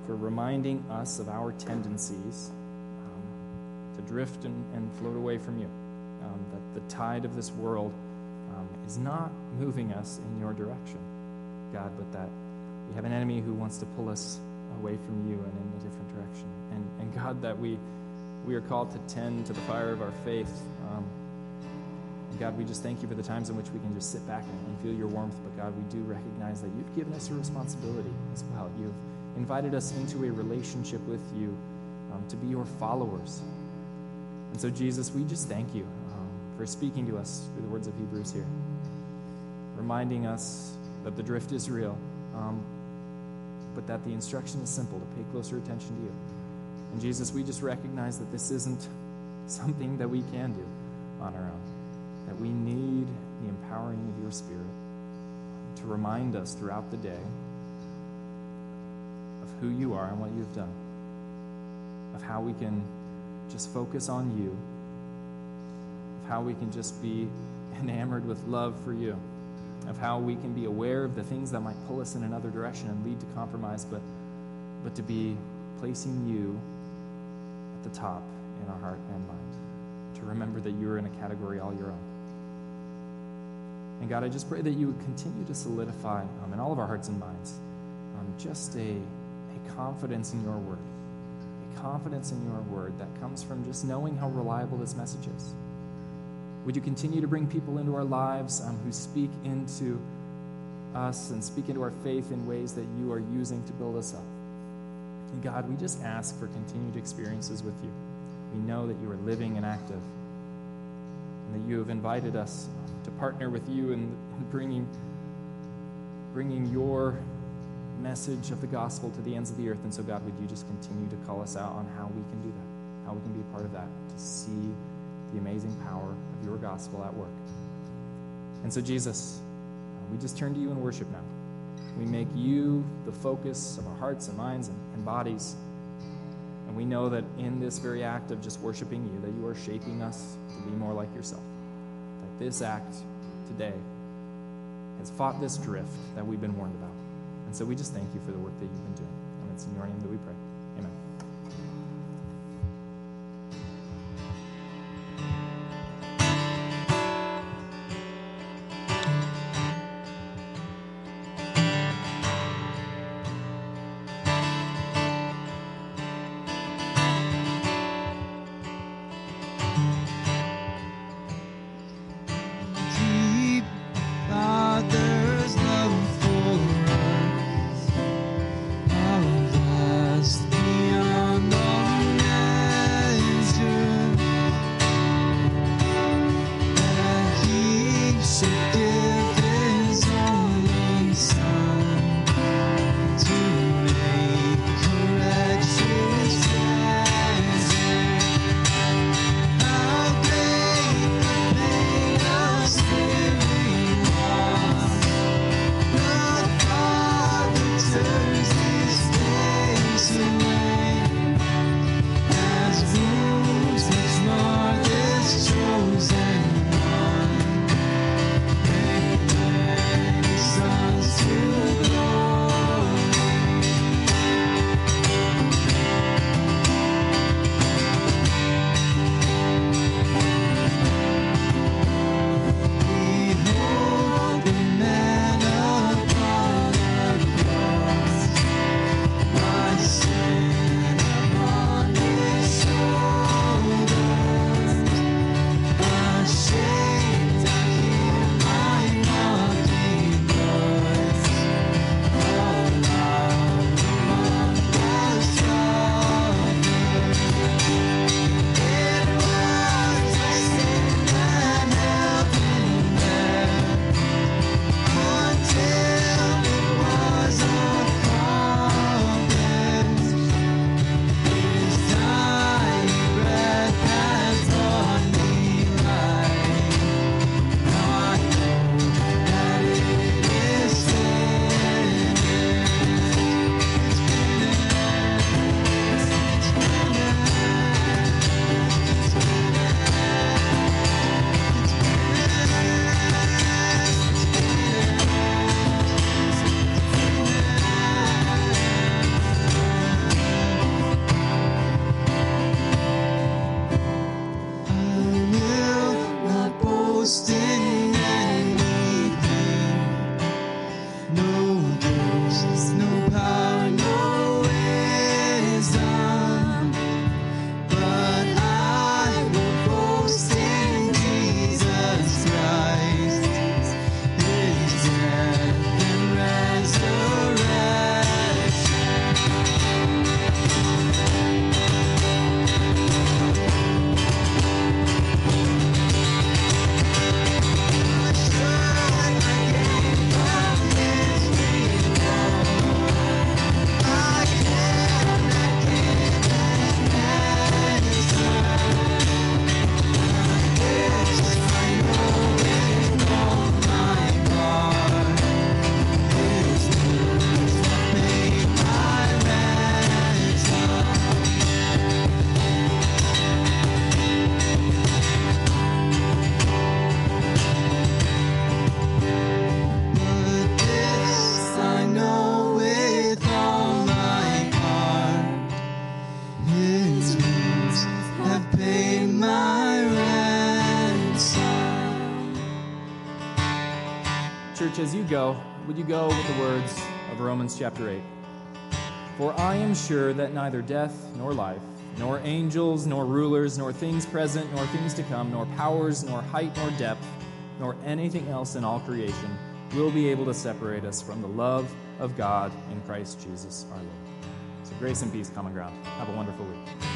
for reminding us of our tendencies um, to drift and, and float away from you, um, that the tide of this world um, is not moving us in your direction, God, but that we have an enemy who wants to pull us away from you and in a different direction. And, and God, that we we are called to tend to the fire of our faith. Um, and God, we just thank you for the times in which we can just sit back and, and feel your warmth, but God, we do recognize that you've given us a responsibility as well. You've invited us into a relationship with you, um, to be your followers. And so, Jesus, we just thank you um, for speaking to us through the words of Hebrews here, reminding us that the drift is real, um, but that the instruction is simple, to pay closer attention to you. And, Jesus, we just recognize that this isn't something that we can do on our own, that we need the empowering of your Spirit to remind us throughout the day who you are and what you've done, of how we can just focus on you, of how we can just be enamored with love for you, of how we can be aware of the things that might pull us in another direction and lead to compromise, but but to be placing you at the top in our heart and mind, to remember that you're in a category all your own. And God, I just pray that you would continue to solidify um, in all of our hearts and minds um, just a confidence in your word, a confidence in your word that comes from just knowing how reliable this message is. Would you continue to bring people into our lives um, who speak into us and speak into our faith in ways that you are using to build us up. And God, we just ask for continued experiences with you. We know that you are living and active, and that you have invited us to partner with you in bringing, bringing your message of the gospel to the ends of the earth. And so, God, would you just continue to call us out on how we can do that, how we can be a part of that, to see the amazing power of your gospel at work. And so, Jesus, we just turn to you in worship now. We make you the focus of our hearts and minds and, and bodies. And we know that in this very act of just worshiping you, that you are shaping us to be more like yourself. That this act today has fought this drift that we've been warned about. And so we just thank you for the work that you've been doing. And it's in your name that we pray. Amen. As you go, would you go with the words of Romans chapter eight? For I am sure that neither death nor life, nor angels, nor rulers, nor things present, nor things to come, nor powers, nor height, nor depth, nor anything else in all creation will be able to separate us from the love of God in Christ Jesus our Lord. So grace and peace, Common Ground. Have a wonderful week.